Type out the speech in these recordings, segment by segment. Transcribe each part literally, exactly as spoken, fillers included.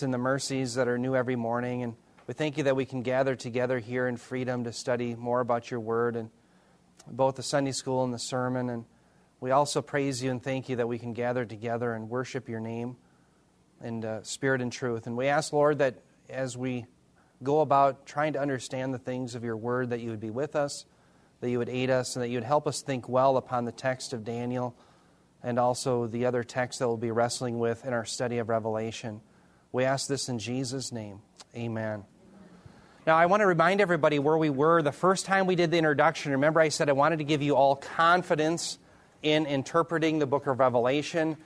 and the mercies that are new every morning. And we thank you that we can gather together here in freedom to study more about your word and both the Sunday school and the sermon. And we also praise you and thank you that we can gather together and worship your name in uh, spirit and truth. And we ask, Lord, that as we go about trying to understand the things of your word, that you would be with us, that you would aid us, and that you would help us think well upon the text of Daniel and also the other texts that we'll be wrestling with in our study of Revelation. We ask this in Jesus' name. Amen. Now, I want to remind everybody where we were the first time we did the introduction. Remember, I said I wanted to give you all confidence in interpreting the book of Revelation.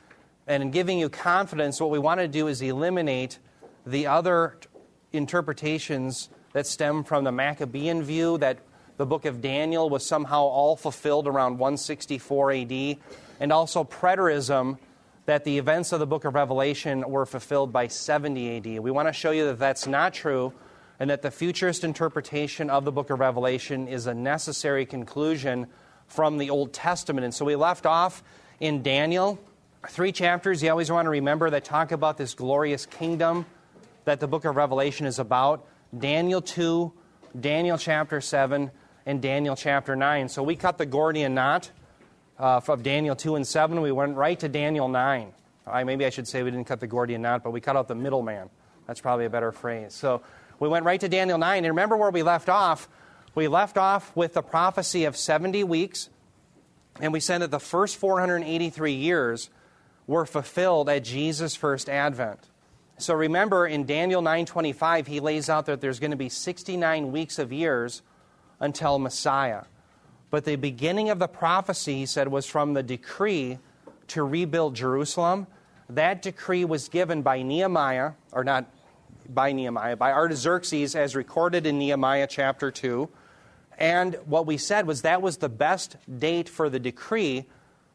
And in giving you confidence, what we want to do is eliminate the other interpretations that stem from the Maccabean view that the book of Daniel was somehow all fulfilled around one sixty-four A D, and also preterism, that the events of the book of Revelation were fulfilled by seventy A D. We want to show you that that's not true, and that the futurist interpretation of the book of Revelation is a necessary conclusion from the Old Testament. And so we left off in Daniel, three chapters you always want to remember that talk about this glorious kingdom that the book of Revelation is about: Daniel two, Daniel chapter seven, and Daniel chapter nine. So we cut the Gordian knot uh, of Daniel two and seven. We went right to Daniel nine. I, maybe I should say we didn't cut the Gordian knot, but we cut out the middleman. That's probably a better phrase. So we went right to Daniel nine. And remember where we left off? We left off with the prophecy of seventy weeks. And we said that the first four hundred eighty-three years were fulfilled at Jesus' first advent. So remember, in Daniel nine twenty-five, he lays out that there's going to be sixty-nine weeks of years until Messiah. But the beginning of the prophecy, he said, was from the decree to rebuild Jerusalem. That decree was given by Nehemiah, or not by Nehemiah, by Artaxerxes, as recorded in Nehemiah chapter two. And what we said was that was the best date for the decree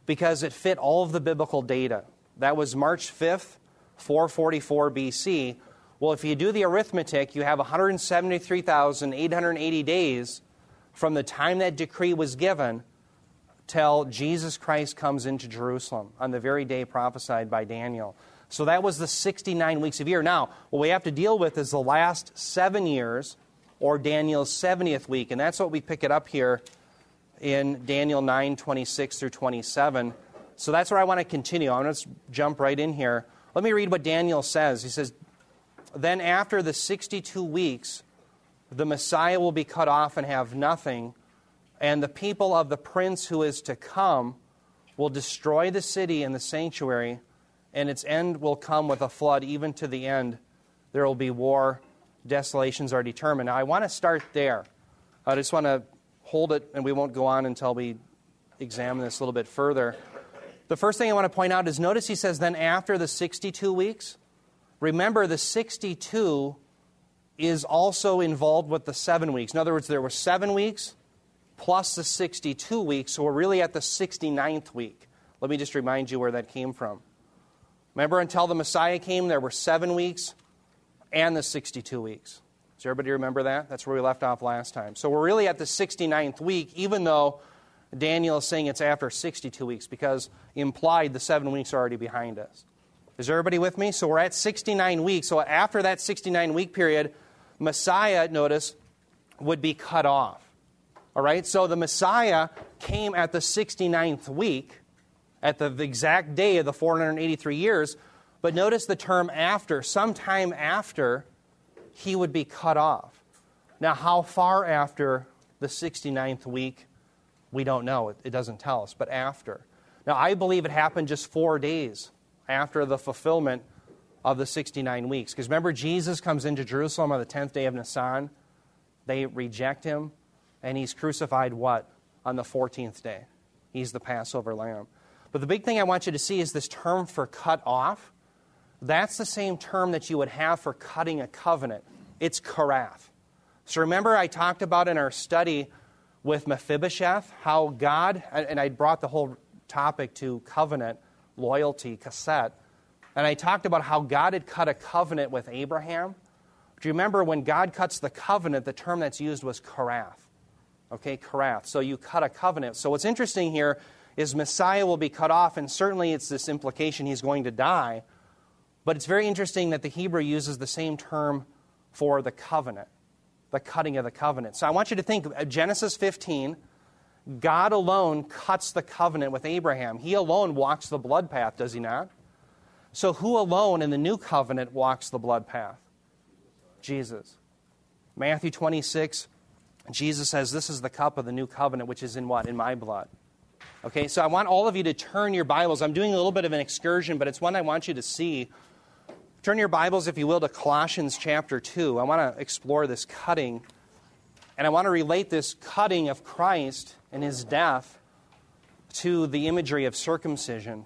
because it fit all of the biblical data. That was March fifth, four forty-four B C. Well, if you do the arithmetic, you have one hundred seventy-three thousand eight hundred eighty days from the time that decree was given till Jesus Christ comes into Jerusalem on the very day prophesied by Daniel. So that was the sixty-nine weeks of year. Now, what we have to deal with is the last seven years or Daniel's seventieth week, and that's what we pick it up here in Daniel nine twenty-six through twenty-seven. So that's where I want to continue. I'm going to jump right in here. Let me read what Daniel says. He says, "Then after the sixty-two weeks, the Messiah will be cut off and have nothing, and the people of the prince who is to come will destroy the city and the sanctuary, and its end will come with a flood. Even to the end, there will be war. Desolations are determined." Now, I want to start there. I just want to hold it, and we won't go on until we examine this a little bit further. The first thing I want to point out is, notice he says, then after the sixty-two weeks. Remember, the sixty-two is also involved with the seven weeks. In other words, there were seven weeks plus the sixty-two weeks, so we're really at the sixty-ninth week. Let me just remind you where that came from. Remember, until the Messiah came, there were seven weeks and the sixty-two weeks. Does everybody remember that? That's where we left off last time. So we're really at the sixty-ninth week, even though Daniel is saying it's after sixty-two weeks because implied the seven weeks are already behind us. Is everybody with me? So we're at sixty-nine weeks. So after that sixty-nine week period, Messiah, notice, would be cut off. All right? So the Messiah came at the sixty-ninth week, at the exact day of the four hundred eighty-three years. But notice the term after. Sometime after, he would be cut off. Now, how far after the sixty-ninth week? We don't know. It doesn't tell us, but after. Now, I believe it happened just four days after the fulfillment of the sixty-nine weeks. Because remember, Jesus comes into Jerusalem on the tenth day of Nisan. They reject him, and he's crucified what? On the fourteenth day. He's the Passover lamb. But the big thing I want you to see is this term for cut off. That's the same term that you would have for cutting a covenant. It's karath. So remember, I talked about in our study with Mephibosheth, how God, and I brought the whole topic to covenant, loyalty, chesed, and I talked about how God had cut a covenant with Abraham. Do you remember when God cuts the covenant, the term that's used was karath? Okay, karath. So you cut a covenant. So what's interesting here is Messiah will be cut off, and certainly it's this implication he's going to die, But it's very interesting that the Hebrew uses the same term for the covenant, the cutting of the covenant. So I want you to think of Genesis fifteen. God alone cuts the covenant with Abraham. He alone walks the blood path, does he not? So who alone in the new covenant walks the blood path? Jesus. Matthew twenty-six, Jesus says, this is the cup of the new covenant, which is in what? In my blood. Okay, so I want all of you to turn your Bibles. I'm doing a little bit of an excursion, but it's one I want you to see. Turn your Bibles, if you will, to Colossians chapter two. I want to explore this cutting, and I want to relate this cutting of Christ and his death to the imagery of circumcision.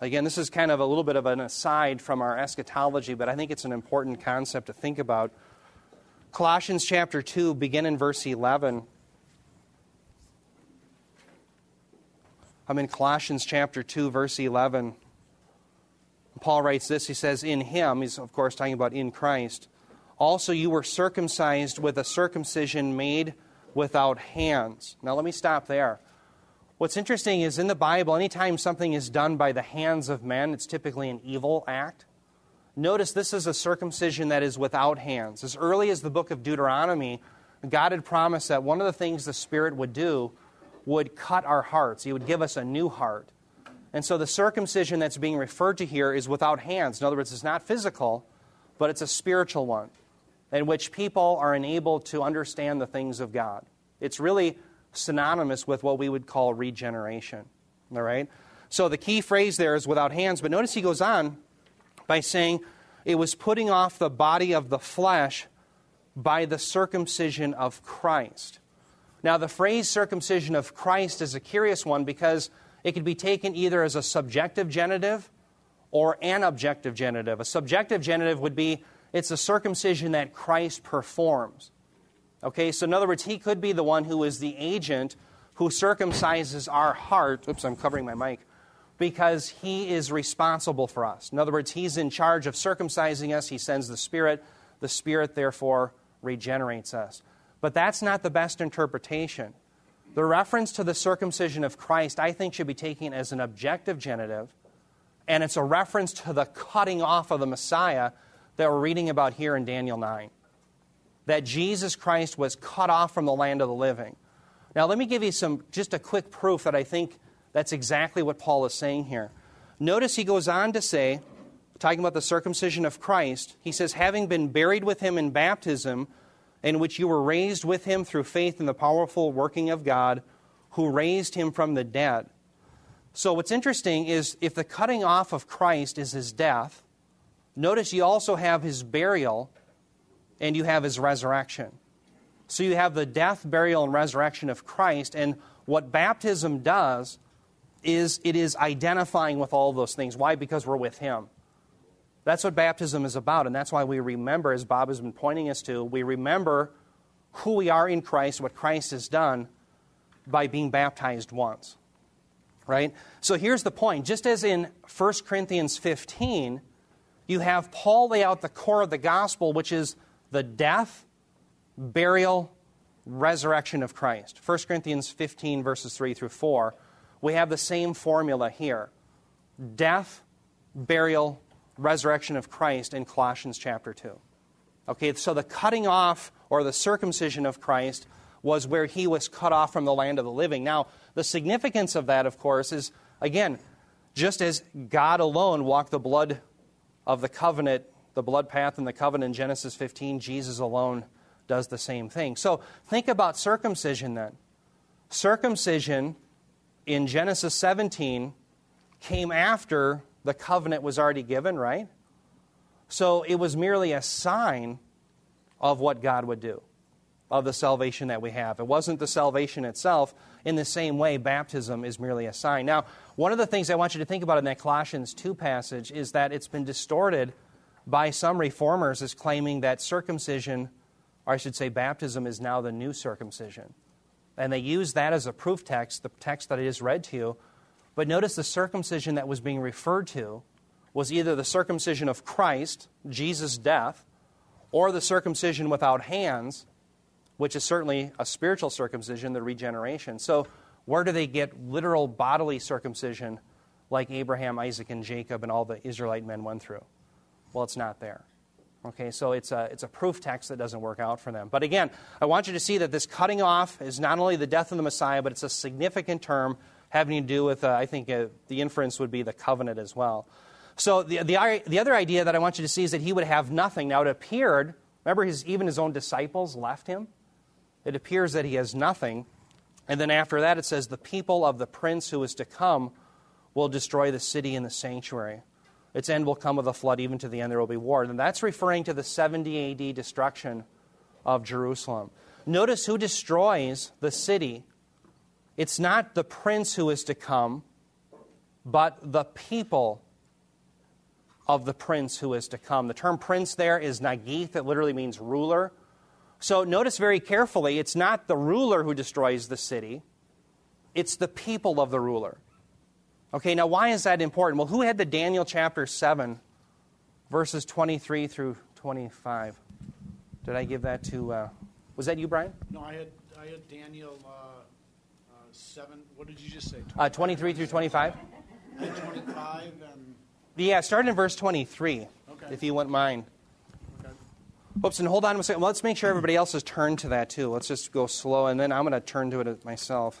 Again, this is kind of a little bit of an aside from our eschatology, but I think it's an important concept to think about. Colossians chapter two, begin in verse eleven. I'm in Colossians chapter two, verse eleven. Paul writes this, he says, in him, he's of course talking about in Christ, also you were circumcised with a circumcision made without hands. Now let me stop there. What's interesting is in the Bible, anytime something is done by the hands of men, it's typically an evil act. Notice this is a circumcision that is without hands. As early as the book of Deuteronomy, God had promised that one of the things the Spirit would do would cut our hearts. He would give us a new heart. And so the circumcision that's being referred to here is without hands. In other words, it's not physical, but it's a spiritual one in which people are enabled to understand the things of God. It's really synonymous with what we would call regeneration. All right? So the key phrase there is without hands, but notice he goes on by saying it was putting off the body of the flesh by the circumcision of Christ. Now the phrase circumcision of Christ is a curious one because it could be taken either as a subjective genitive or an objective genitive. A subjective genitive would be it's a circumcision that Christ performs. Okay, so in other words, he could be the one who is the agent who circumcises our heart. Oops, I'm covering my mic. Because he is responsible for us. In other words, he's in charge of circumcising us. He sends the Spirit. The Spirit, therefore, regenerates us. But that's not the best interpretation. The reference to the circumcision of Christ, I think, should be taken as an objective genitive. And it's a reference to the cutting off of the Messiah that we're reading about here in Daniel nine. That Jesus Christ was cut off from the land of the living. Now, let me give you some, just a quick proof that I think that's exactly what Paul is saying here. Notice he goes on to say, talking about the circumcision of Christ, he says, having been buried with him in baptism, in which you were raised with him through faith in the powerful working of God, who raised him from the dead. So what's interesting is if the cutting off of Christ is his death, notice you also have his burial, and you have his resurrection. So you have the death, burial, and resurrection of Christ. And what baptism does is it is identifying with all those things. Why? Because we're with him. That's what baptism is about. And that's why we remember, as Bob has been pointing us to, we remember who we are in Christ, what Christ has done by being baptized once. Right? So here's the point. Just as in First Corinthians fifteen, you have Paul lay out the core of the gospel, which is the death, burial, resurrection of Christ. First Corinthians fifteen, verses three through four. We have the same formula here. Death, burial, resurrection of Christ in Colossians chapter two. Okay, so the cutting off or the circumcision of Christ was where he was cut off from the land of the living. Now, the significance of that, of course, is, again, just as God alone walked the blood of the covenant, the blood path and the covenant in Genesis fifteen, Jesus alone does the same thing. So think about circumcision then. Circumcision in Genesis seventeen came after the covenant was already given, right? So it was merely a sign of what God would do, of the salvation that we have. It wasn't the salvation itself. In the same way, baptism is merely a sign. Now, one of the things I want you to think about in that Colossians two passage is that it's been distorted by some reformers as claiming that circumcision, or I should say baptism, is now the new circumcision. And they use that as a proof text, the text that I just read to you. But notice the circumcision that was being referred to was either the circumcision of Christ, Jesus' death, or the circumcision without hands, which is certainly a spiritual circumcision, the regeneration. So where do they get literal bodily circumcision like Abraham, Isaac, and Jacob and all the Israelite men went through. Well, it's not there. Okay, so it's a, it's a proof text that doesn't work out for them. But again, I want you to see that this cutting off is not only the death of the Messiah, but it's a significant term having to do with, uh, I think uh, the inference would be the covenant as well. So the, the the other idea that I want you to see is that he would have nothing. Now it appeared, remember his, even his own disciples left him? It appears that he has nothing. And then after that it says, the people of the prince who is to come will destroy the city and the sanctuary. Its end will come with a flood, even to the end there will be war. And that's referring to the seventy A D destruction of Jerusalem. Notice who destroys the city. It's not the prince who is to come, but the people of the prince who is to come. The term prince there is Nagith. It literally means ruler. So notice very carefully, it's not the ruler who destroys the city. It's the people of the ruler. Okay, now why is that important? Well, who had the Daniel chapter seven, verses twenty-three through twenty-five? Did I give that to, uh, was that you, Brian? No, I had I had Daniel uh, uh, seven, what did you just say? twenty-three, uh, twenty-three through twenty-five? And twenty-five and... Yeah, start in verse twenty-three, okay, if you wouldn't mind. Okay. Oops, and hold on a second. Well, let's make sure everybody else has turned to that too. Let's just go slow, and then I'm going to turn to it myself.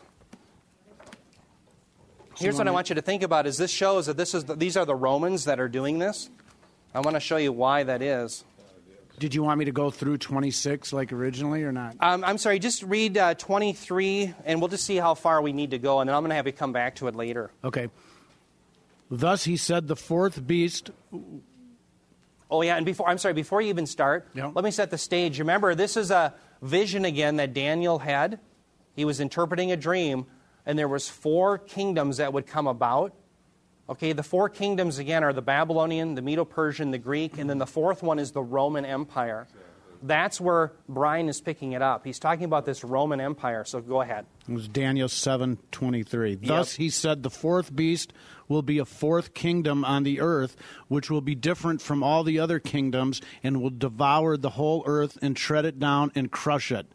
Here's what I want you to think about, is this shows that this is the, these are the Romans that are doing this. I want to show you why that is. Did you want me to go through twenty-six like originally or not? Um, I'm sorry, just read uh, twenty-three, and we'll just see how far we need to go, and then I'm going to have you come back to it later. Okay. Thus he said, the fourth beast... Oh, yeah, and before, I'm sorry, before you even start, no. Let me set the stage. Remember, this is a vision again that Daniel had. He was interpreting a dream. And there was four kingdoms that would come about. Okay, the four kingdoms, again, are the Babylonian, the Medo-Persian, the Greek, and then the fourth one is the Roman Empire. That's where Brian is picking it up. He's talking about this Roman Empire, so go ahead. It was Daniel seven twenty-three. Thus yep. he said, the fourth beast will be a fourth kingdom on the earth, which will be different from all the other kingdoms, and will devour the whole earth and tread it down and crush it.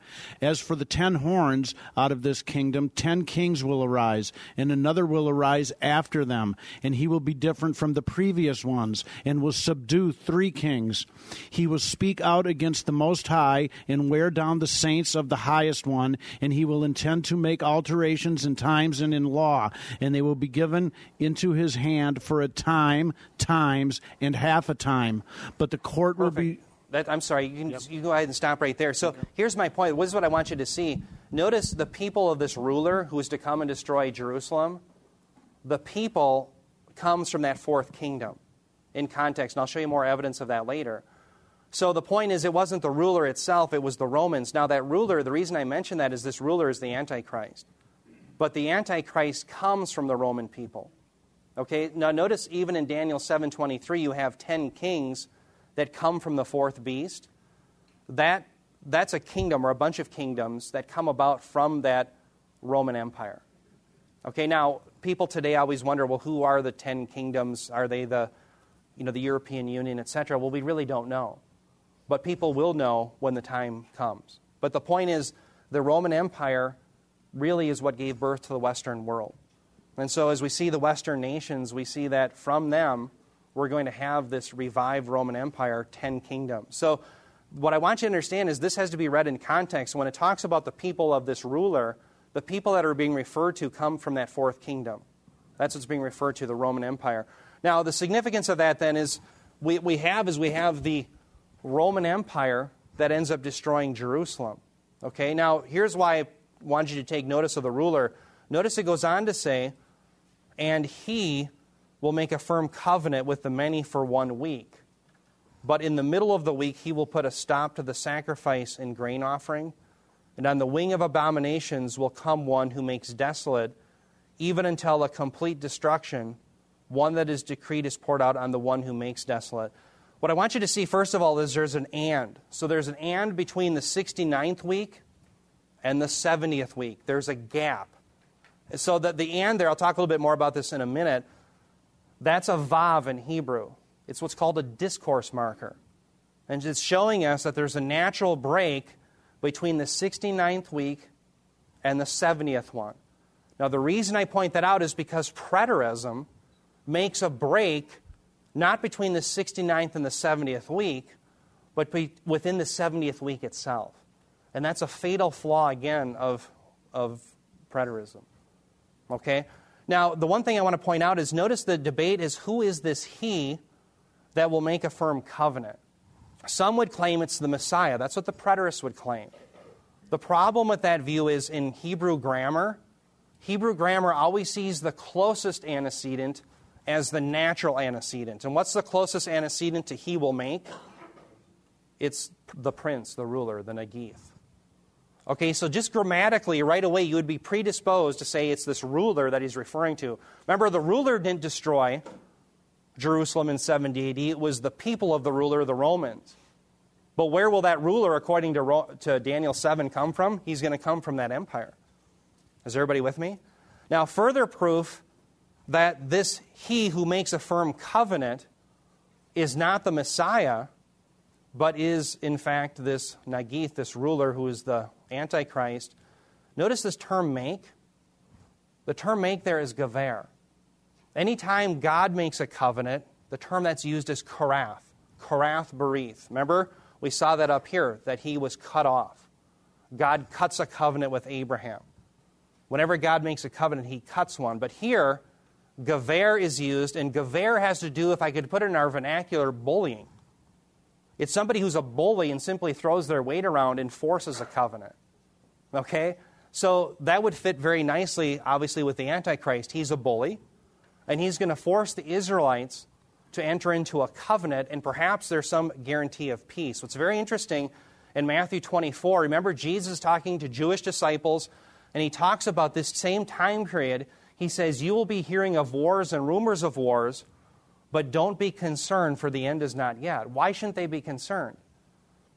As for the ten horns out of this kingdom, ten kings will arise, and another will arise after them, and he will be different from the previous ones, and will subdue three kings. He will speak out against the Most High and wear down the saints of the highest one, and he will intend to make alterations in times and in law, and they will be given into his hand for a time, times, and half a time. But the court Perfect. will be... That, I'm sorry, you can, yep. you go ahead and stop right there. So okay. Here's my point. This is what I want you to see. Notice the people of this ruler who is to come and destroy Jerusalem. The people comes from that fourth kingdom in context, and I'll show you more evidence of that later. So the point is, it wasn't the ruler itself, it was the Romans. Now that ruler, the reason I mention that is this ruler is the Antichrist. But the Antichrist comes from the Roman people. Okay, now notice even in Daniel seven twenty-three, you have ten kings that come from the fourth beast. That, that's a kingdom or a bunch of kingdoms that come about from that Roman Empire. Okay, now people today always wonder, well, who are the ten kingdoms? Are they the, you know, the European Union, et cetera? Well, we really don't know. But people will know when the time comes. But the point is, the Roman Empire really is what gave birth to the Western world. And so as we see the Western nations, we see that from them, we're going to have this revived Roman Empire, ten kingdoms. So what I want you to understand is this has to be read in context. When it talks about the people of this ruler, the people that are being referred to come from that fourth kingdom. That's what's being referred to, the Roman Empire. Now, the significance of that then is we, we have is we have the Roman Empire that ends up destroying Jerusalem. Okay, now here's why I wanted you to take notice of the ruler. Notice it goes on to say, and he will make a firm covenant with the many for one week. But in the middle of the week, he will put a stop to the sacrifice and grain offering. And on the wing of abominations will come one who makes desolate, even until a complete destruction, one that is decreed is poured out on the one who makes desolate. What I want you to see, first of all, is there's an and. So there's an and between the sixty-ninth week and the seventieth week. There's a gap. So that the and there, I'll talk a little bit more about this in a minute, that's a vav in Hebrew. It's what's called a discourse marker. And it's showing us that there's a natural break between the sixty-ninth week and the seventieth one. Now, the reason I point that out is because preterism makes a break, not between the sixty-ninth and the seventieth week, but within the seventieth week itself. And that's a fatal flaw, again, of, of preterism. Okay? Now, the one thing I want to point out is, notice the debate is, who is this he that will make a firm covenant? Some would claim it's the Messiah. That's what the preterists would claim. The problem with that view is, in Hebrew grammar, Hebrew grammar always sees the closest antecedent as the natural antecedent. And what's the closest antecedent to he will make? It's the prince, the ruler, the Nagith. Okay, so just grammatically, right away, you would be predisposed to say it's this ruler that he's referring to. Remember, the ruler didn't destroy Jerusalem in seventy A D. It was the people of the ruler, the Romans. But where will that ruler, according to, to Daniel seven, come from? He's going to come from that empire. Is everybody with me? Now, further proof that this he who makes a firm covenant is not the Messiah, but is, in fact, this Nagith, this ruler who is the Antichrist. Notice this term make. The term make there is gever. Anytime God makes a covenant, the term that's used is karath, karath berith. Remember, we saw that up here, that he was cut off. God cuts a covenant with Abraham. Whenever God makes a covenant, he cuts one. But here, gever is used, and gever has to do, if I could put it in our vernacular, bullying. It's somebody who's a bully and simply throws their weight around and forces a covenant. Okay? So that would fit very nicely, obviously, with the Antichrist. He's a bully, and he's going to force the Israelites to enter into a covenant, and perhaps there's some guarantee of peace. What's very interesting, in Matthew twenty-four, remember Jesus talking to Jewish disciples, and he talks about this same time period. He says, you will be hearing of wars and rumors of wars, but don't be concerned, for the end is not yet. Why shouldn't they be concerned?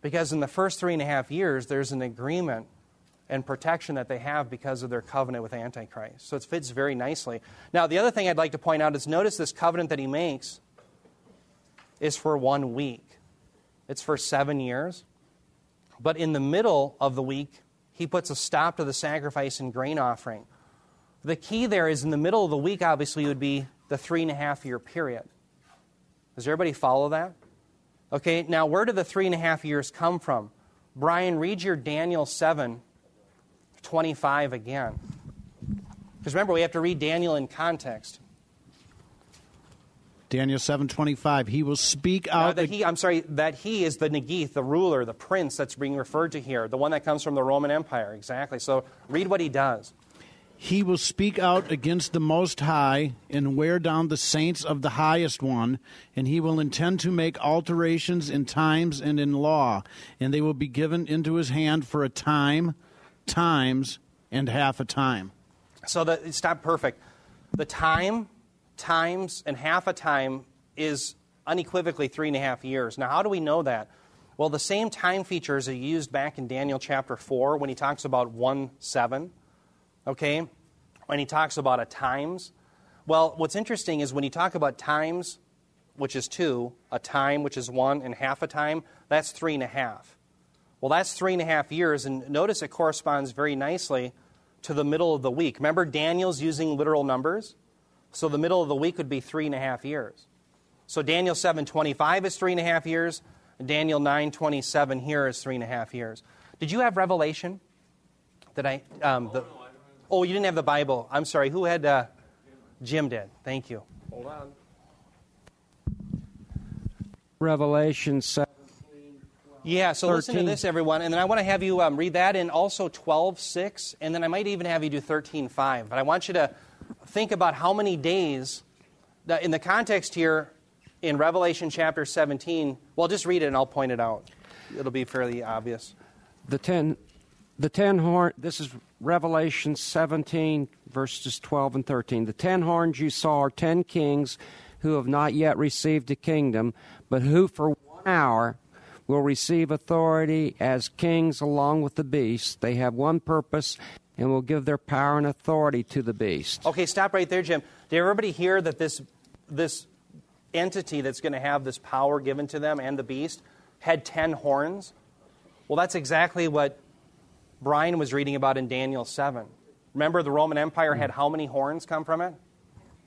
Because in the first three and a half years, there's an agreement and protection that they have because of their covenant with Antichrist. So it fits very nicely. Now, the other thing I'd like to point out is, notice this covenant that he makes is for one week. It's for seven years. But in the middle of the week, he puts a stop to the sacrifice and grain offering. The key there is, in the middle of the week, obviously, would be the three and a half year period. Does everybody follow that? Okay, now where do the three and a half years come from? Brian, read your Daniel seven twenty-five again. Because remember, we have to read Daniel in context. Daniel seven twenty-five, he will speak out... Uh, that he, I'm sorry, that he is the Nagith, the ruler, the prince that's being referred to here, the one that comes from the Roman Empire, exactly. So read what he does. He will speak out against the Most High and wear down the saints of the Highest One, and he will intend to make alterations in times and in law, and they will be given into his hand for a time, times, and half a time. So the, it's not perfect. The time, times, and half a time is unequivocally three and a half years. Now, how do we know that? Well, the same time features are used back in Daniel chapter four when he talks about one seven. Okay, when he talks about a times. Well, what's interesting is when you talk about times, which is two, a time, which is one, and half a time, that's three and a half. Well, that's three and a half years, and notice it corresponds very nicely to the middle of the week. Remember, Daniel's using literal numbers, so the middle of the week would be three and a half years. So Daniel seven twenty-five is three and a half years, and Daniel nine twenty-seven here is three and a half years. Did you have Revelation? Did I... Um, the, Oh, you didn't have the Bible. I'm sorry. Who had? Uh, Jim did. Thank you. Hold on. Revelation seven. Yeah, so thirteen. Listen to this, everyone. And then I want to have you um, read that in also twelve six. And then I might even have you do thirteen five. But I want you to think about how many days, in the context here, in Revelation chapter seventeen. Well, just read it and I'll point it out. It'll be fairly obvious. The ten... The ten horn, this is Revelation seventeen, verses twelve and thirteen. The ten horns you saw are ten kings who have not yet received a kingdom, but who for one hour will receive authority as kings along with the beast. They have one purpose and will give their power and authority to the beast. Okay, stop right there, Jim. Did everybody hear that this, this entity that's going to have this power given to them and the beast had ten horns? Well, that's exactly what Brian was reading about in Daniel seven. Remember, the Roman Empire had how many horns come from it?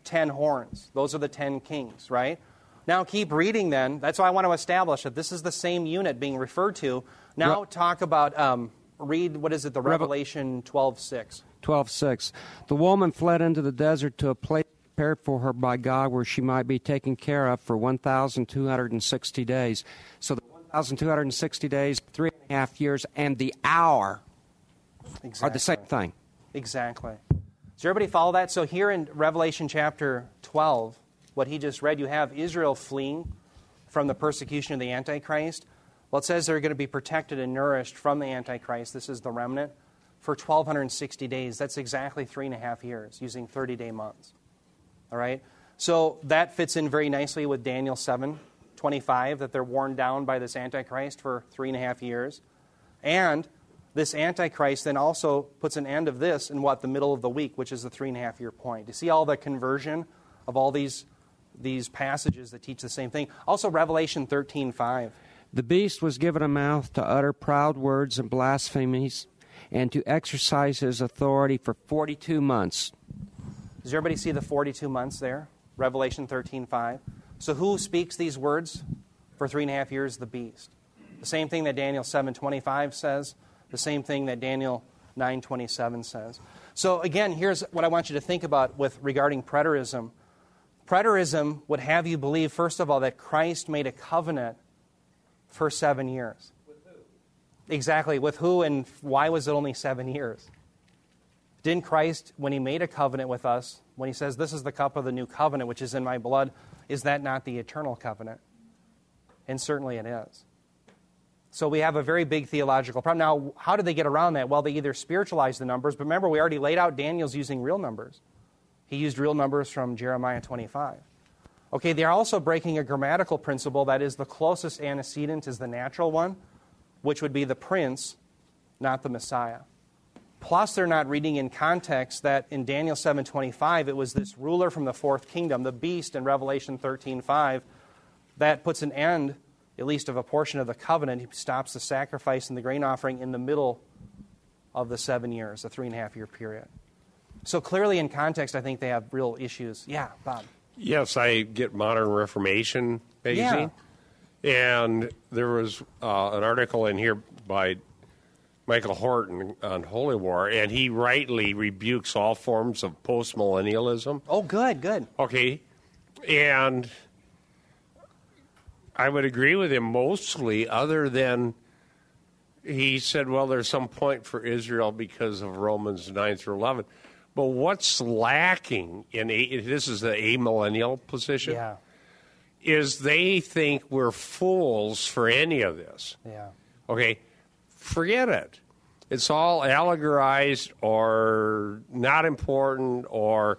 ten horns. Those are the ten kings, right? Now keep reading then. That's why I want to establish that this is the same unit being referred to. Now Re- talk about, um, read, what is it, the Re- Revelation twelve six. twelve six. The woman fled into the desert to a place prepared for her by God where she might be taken care of for one thousand two hundred sixty days. So the one thousand two hundred sixty days, three and a half years, and the hour exactly. are the same thing. Exactly. Does everybody follow that? So here in Revelation chapter twelve, what he just read, you have Israel fleeing from the persecution of the Antichrist. Well, it says they're going to be protected and nourished from the Antichrist. This is the remnant. For one thousand two hundred sixty days, that's exactly three and a half years, using thirty-day months. All right? So that fits in very nicely with Daniel seven twenty-five, that they're worn down by this Antichrist for three and a half years. And this Antichrist then also puts an end of this in what? The middle of the week, which is the three and a half year point. You see all the conversion of all these these passages that teach the same thing. Also Revelation thirteen five. The beast was given a mouth to utter proud words and blasphemies and to exercise his authority for forty-two months. Does everybody see the forty-two months there? Revelation thirteen five. So who speaks these words for three and a half years? The beast. The same thing that Daniel seven twenty-five says. The same thing that Daniel nine twenty-seven says. So again, here's what I want you to think about with regarding preterism. Preterism would have you believe, first of all, that Christ made a covenant for seven years. With who? Exactly. With who and why was it only seven years? Didn't Christ, when he made a covenant with us, when he says, this is the cup of the new covenant, which is in my blood, is that not the eternal covenant? And certainly it is. So we have a very big theological problem. Now, how did they get around that? Well, they either spiritualized the numbers, but remember, we already laid out Daniel's using real numbers. He used real numbers from Jeremiah twenty-five. Okay, they're also breaking a grammatical principle, that is the closest antecedent is the natural one, which would be the prince, not the Messiah. Plus, they're not reading in context that in Daniel seven twenty-five, it was this ruler from the fourth kingdom, the beast in Revelation thirteen five, that puts an end at least of a portion of the covenant. He stops the sacrifice and the grain offering in the middle of the seven years, the three and a half year period. So clearly in context, I think they have real issues. Yeah, Bob. Yes, I get Modern Reformation magazine. Yeah. And there was uh, an article in here by Michael Horton on Holy War, and he rightly rebukes all forms of postmillennialism. Oh, good, good. Okay. And I would agree with him mostly, other than he said, well, there's some point for Israel because of Romans nine through eleven. But what's lacking in, a, this is the amillennial position, yeah. is they think we're fools for any of this. Yeah. Okay, forget it. It's all allegorized or not important, or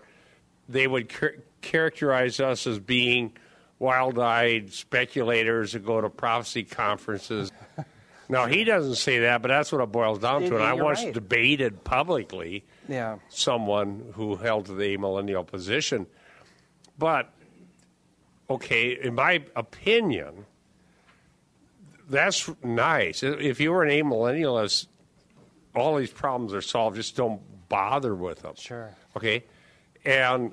they would car- characterize us as being wild-eyed speculators that go to prophecy conferences. Now, he doesn't say that, but that's what it boils down to. And I once right. debated publicly yeah. someone who held to the amillennial position. But, okay, in my opinion, that's nice. If you were an amillennialist, all these problems are solved. Just don't bother with them. Sure. Okay? And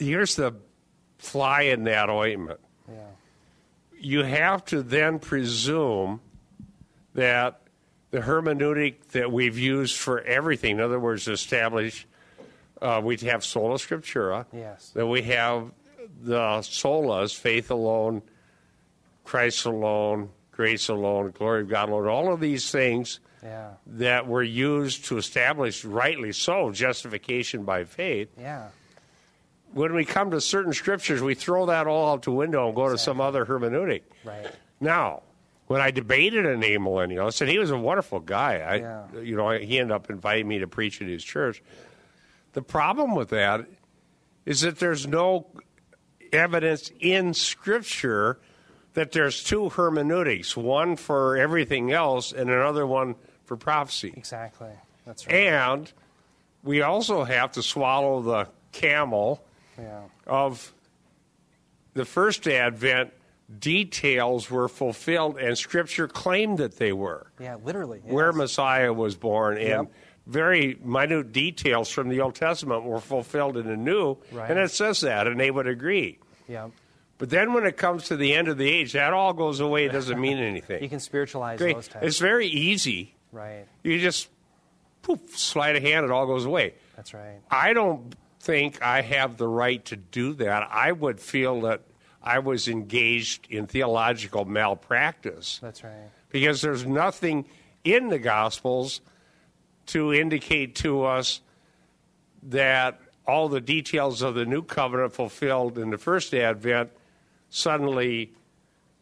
here's the fly in that ointment. Yeah. You have to then presume that the hermeneutic that we've used for everything, in other words, establish uh, we have sola scriptura, yes. that we have the solas, faith alone, Christ alone, grace alone, glory of God alone, all of these things yeah. that were used to establish, rightly so, justification by faith. Yeah. When we come to certain scriptures, we throw that all out the window and go exactly. to some other hermeneutic. Right. Now, when I debated an amillennialist, and he was a wonderful guy. I, yeah. You know, he ended up inviting me to preach at his church. The problem with that is that there's no evidence in Scripture that there's two hermeneutics, one for everything else and another one for prophecy. Exactly. That's right. And we also have to swallow the camel Yeah. of the first Advent. Details were fulfilled, and Scripture claimed that they were. Yeah, literally. Yes. Where Messiah was born, yep. and very minute details from the Old Testament were fulfilled in the New, right. And it says that, and they would agree. Yeah. But then when it comes to the end of the age, that all goes away. It doesn't mean anything. You can spiritualize Great. those types. It's very easy. Right. You just, poof, slide a hand, it all goes away. That's right. I don't think I have the right to do that. I would feel that I was engaged in theological malpractice. That's right. Because there's nothing in the Gospels to indicate to us that all the details of the New Covenant fulfilled in the first Advent suddenly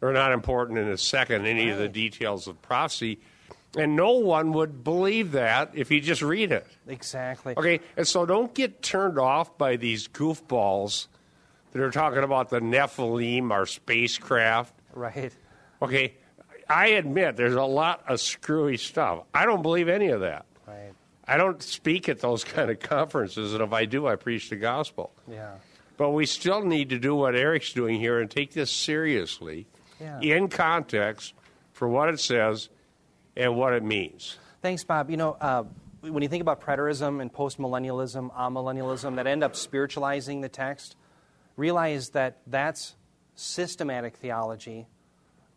are not important in the second, any right. of the details of prophecy. And no one would believe that if you just read it. Exactly. Okay, and so don't get turned off by these goofballs that are talking about the Nephilim, our spacecraft. Right. Okay, I admit there's a lot of screwy stuff. I don't believe any of that. Right. I don't speak at those kind of conferences, and if I do, I preach the gospel. Yeah. But we still need to do what Eric's doing here and take this seriously, yeah. in context, for what it says and what it means. Thanks, Bob. You know, uh, when you think about preterism and postmillennialism, amillennialism, that end up spiritualizing the text, realize that that's systematic theology,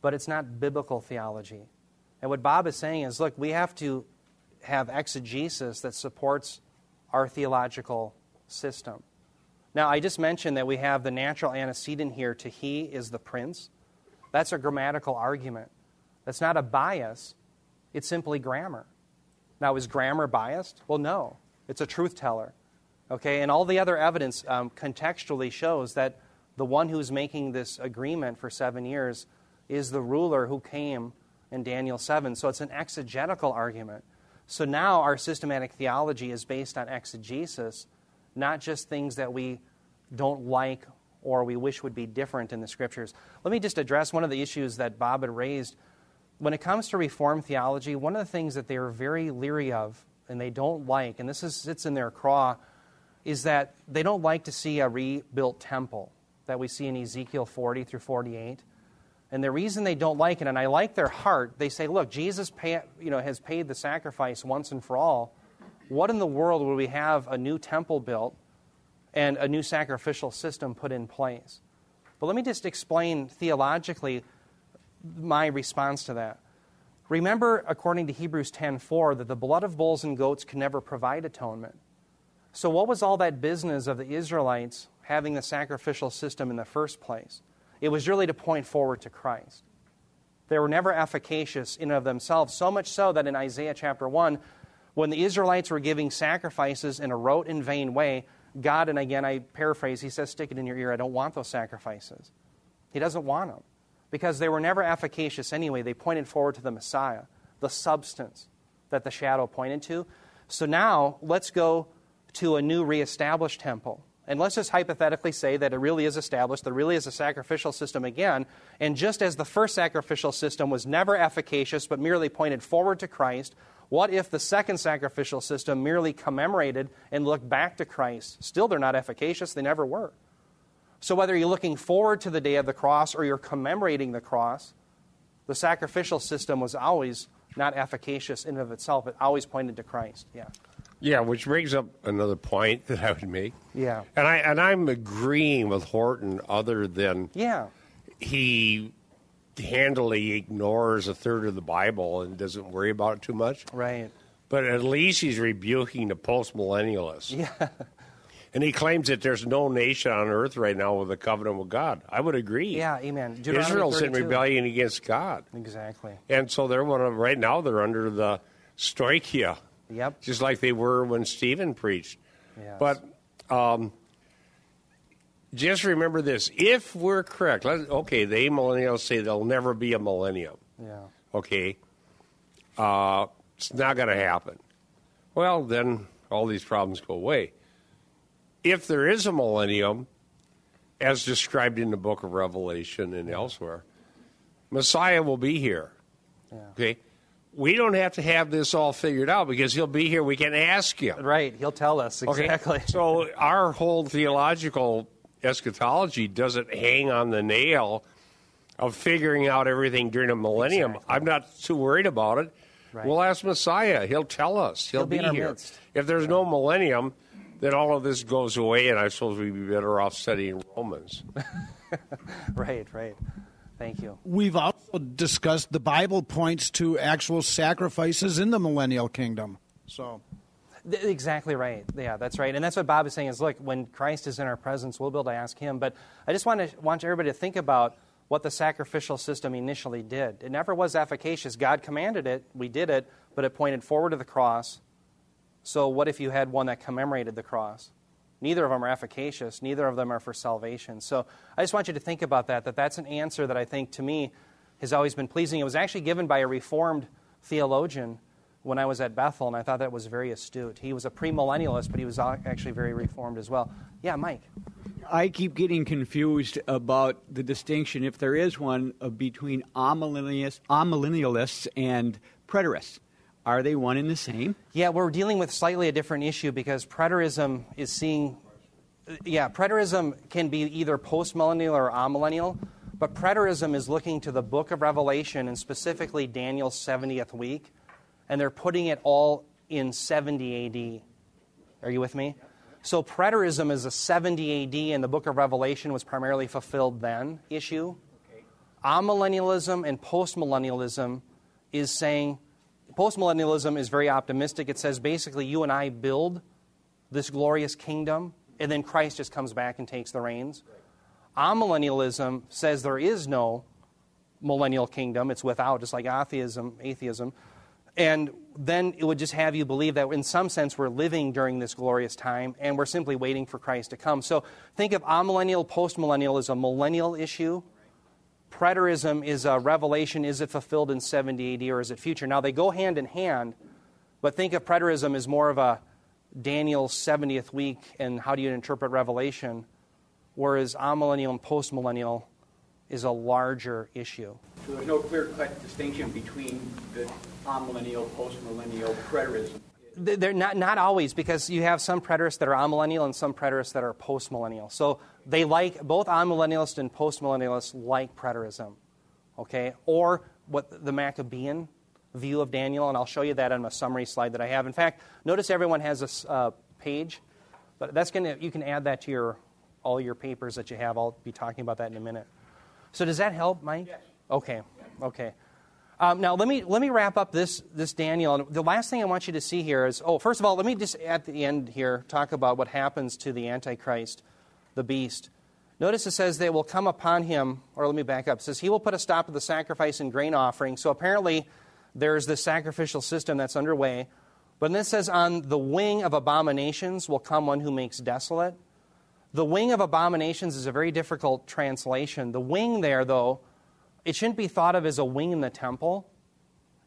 but it's not biblical theology. And what Bob is saying is, look, we have to have exegesis that supports our theological system. Now, I just mentioned that we have the natural antecedent here to he is the prince. That's a grammatical argument. That's not a bias. It's simply grammar. Now, is grammar biased? Well, no. It's a truth teller. Okay, and all the other evidence um, contextually shows that the one who's making this agreement for seven years is the ruler who came in Daniel seven. So it's an exegetical argument. So now our systematic theology is based on exegesis, not just things that we don't like or we wish would be different in the Scriptures. Let me just address one of the issues that Bob had raised. When it comes to Reformed theology, one of the things that they are very leery of and they don't like, and this is, sits in their craw, is that they don't like to see a rebuilt temple that we see in Ezekiel forty through forty-eight. And the reason they don't like it, and I like their heart, they say, look, Jesus pay, you know, has paid the sacrifice once and for all. What in the world would we have a new temple built and a new sacrificial system put in place? But let me just explain theologically my response to that. Remember, according to Hebrews ten four, that the blood of bulls and goats can never provide atonement. So what was all that business of the Israelites having the sacrificial system in the first place? It was really to point forward to Christ. They were never efficacious in and of themselves, so much so that in Isaiah chapter one, when the Israelites were giving sacrifices in a rote and vain way, God, and again I paraphrase, he says, stick it in your ear, I don't want those sacrifices. He doesn't want them, because they were never efficacious anyway. They pointed forward to the Messiah, the substance that the shadow pointed to. So now let's go to a new reestablished temple. And let's just hypothetically say that it really is established, there really is a sacrificial system again, and just as the first sacrificial system was never efficacious but merely pointed forward to Christ, what if the second sacrificial system merely commemorated and looked back to Christ? Still, they're not efficacious, they never were. So whether you're looking forward to the day of the cross or you're commemorating the cross, the sacrificial system was always not efficacious in and of itself. It always pointed to Christ, yeah. Yeah, which brings up another point that I would make. Yeah. And, I, and I'm agreeing with Horton other than yeah. he handily ignores a third of the Bible and doesn't worry about it too much. Right. But at least he's rebuking the postmillennialists. Yeah. And he claims that there's no nation on earth right now with a covenant with God. I would agree. Yeah, amen. Deuteronomy Israel's thirty-two. In rebellion against God. Exactly. And so they're one of, right now they're under the stoichia. Yep. Just like they were when Stephen preached. Yes. But um, just remember this. If we're correct, let, okay, the amillennials say there'll never be a millennium. Yeah. Okay. Uh, it's not going to happen. Well, then all these problems go away. If there is a millennium, as described in the book of Revelation and yeah. elsewhere, Messiah will be here. Yeah. Okay. We don't have to have this all figured out because he'll be here. We can ask him. Right. He'll tell us. Exactly. Okay? So our whole theological eschatology doesn't hang on the nail of figuring out everything during a millennium. Exactly. I'm not too worried about it Right. We'll ask Messiah. He'll tell us. He'll, He'll be, be here. Midst. If there's yeah. no millennium, then all of this goes away, and I suppose we'd be better off studying Romans. Right, right. Thank you. We've also discussed the Bible points to actual sacrifices in the millennial kingdom. So, exactly right. Yeah, that's right. And that's what Bob is saying is, look, when Christ is in our presence, we'll be able to ask him. But I just want to want everybody to think about what the sacrificial system initially did. It never was efficacious. God commanded it. We did it. But it pointed forward to the cross. So what if you had one that commemorated the cross? Neither of them are efficacious. Neither of them are for salvation. So I just want you to think about that, that that's an answer that I think to me has always been pleasing. It was actually given by a Reformed theologian when I was at Bethel, and I thought that was very astute. He was a premillennialist, but he was actually very Reformed as well. Yeah, Mike. I keep getting confused about the distinction, if there is one, between amillennialists and preterists. Are they one and the same? Yeah, we're dealing with slightly a different issue because preterism is seeing... Yeah, preterism can be either postmillennial or amillennial, but preterism is looking to the book of Revelation and specifically Daniel's seventieth week, and they're putting it all in seventy A D. Are you with me? So preterism is a seventy A D, and the book of Revelation was primarily fulfilled then issue. Okay. Amillennialism and postmillennialism is saying... Postmillennialism is very optimistic. It says basically you and I build this glorious kingdom, and then Christ just comes back and takes the reins. Right. Amillennialism says there is no millennial kingdom. It's without, just like atheism. atheism. And then it would just have you believe that in some sense we're living during this glorious time, and we're simply waiting for Christ to come. So think of amillennial, postmillennial as a millennial issue. Preterism is a revelation. Is it fulfilled in seventy A D or is it future? Now, they go hand in hand, but think of preterism as more of a Daniel's seventieth week and how do you interpret Revelation, whereas amillennial and postmillennial is a larger issue. So there's no clear-cut distinction between the amillennial, postmillennial, preterism? They're not, not always, because you have some preterists that are amillennial and some preterists that are postmillennial. So they like, both amillennialists and postmillennialists like preterism, okay? Or what the Maccabean view of Daniel, and I'll show you that on a summary slide that I have. In fact, notice everyone has a uh, page, but that's going to, you can add that to your all your papers that you have. I'll be talking about that in a minute. So does that help, Mike? Yes. Okay, okay. Um, now, let me let me wrap up this this Daniel. And the last thing I want you to see here is, oh, first of all, let me just at the end here talk about what happens to the Antichrist, the beast. Notice it says they will come upon him, or let me back up. It says he will put a stop to the sacrifice and grain offering. So apparently there's this sacrificial system that's underway. But then it says on the wing of abominations will come one who makes desolate. The wing of abominations is a very difficult translation. The wing there, though, it shouldn't be thought of as a wing in the temple.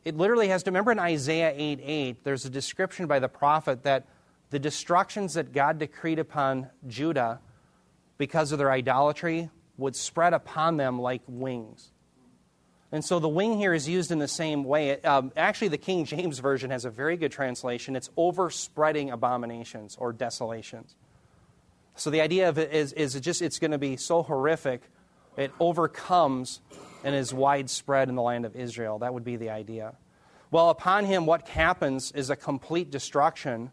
It literally has to, remember in Isaiah eight eight, there's a description by the prophet that the destructions that God decreed upon Judah because of their idolatry would spread upon them like wings. And so the wing here is used in the same way. It, um, actually, the King James Version has a very good translation. It's overspreading abominations or desolations. So the idea of it is, is it just it's going to be so horrific, it overcomes and is widespread in the land of Israel. That would be the idea. Well, upon him, what happens is a complete destruction.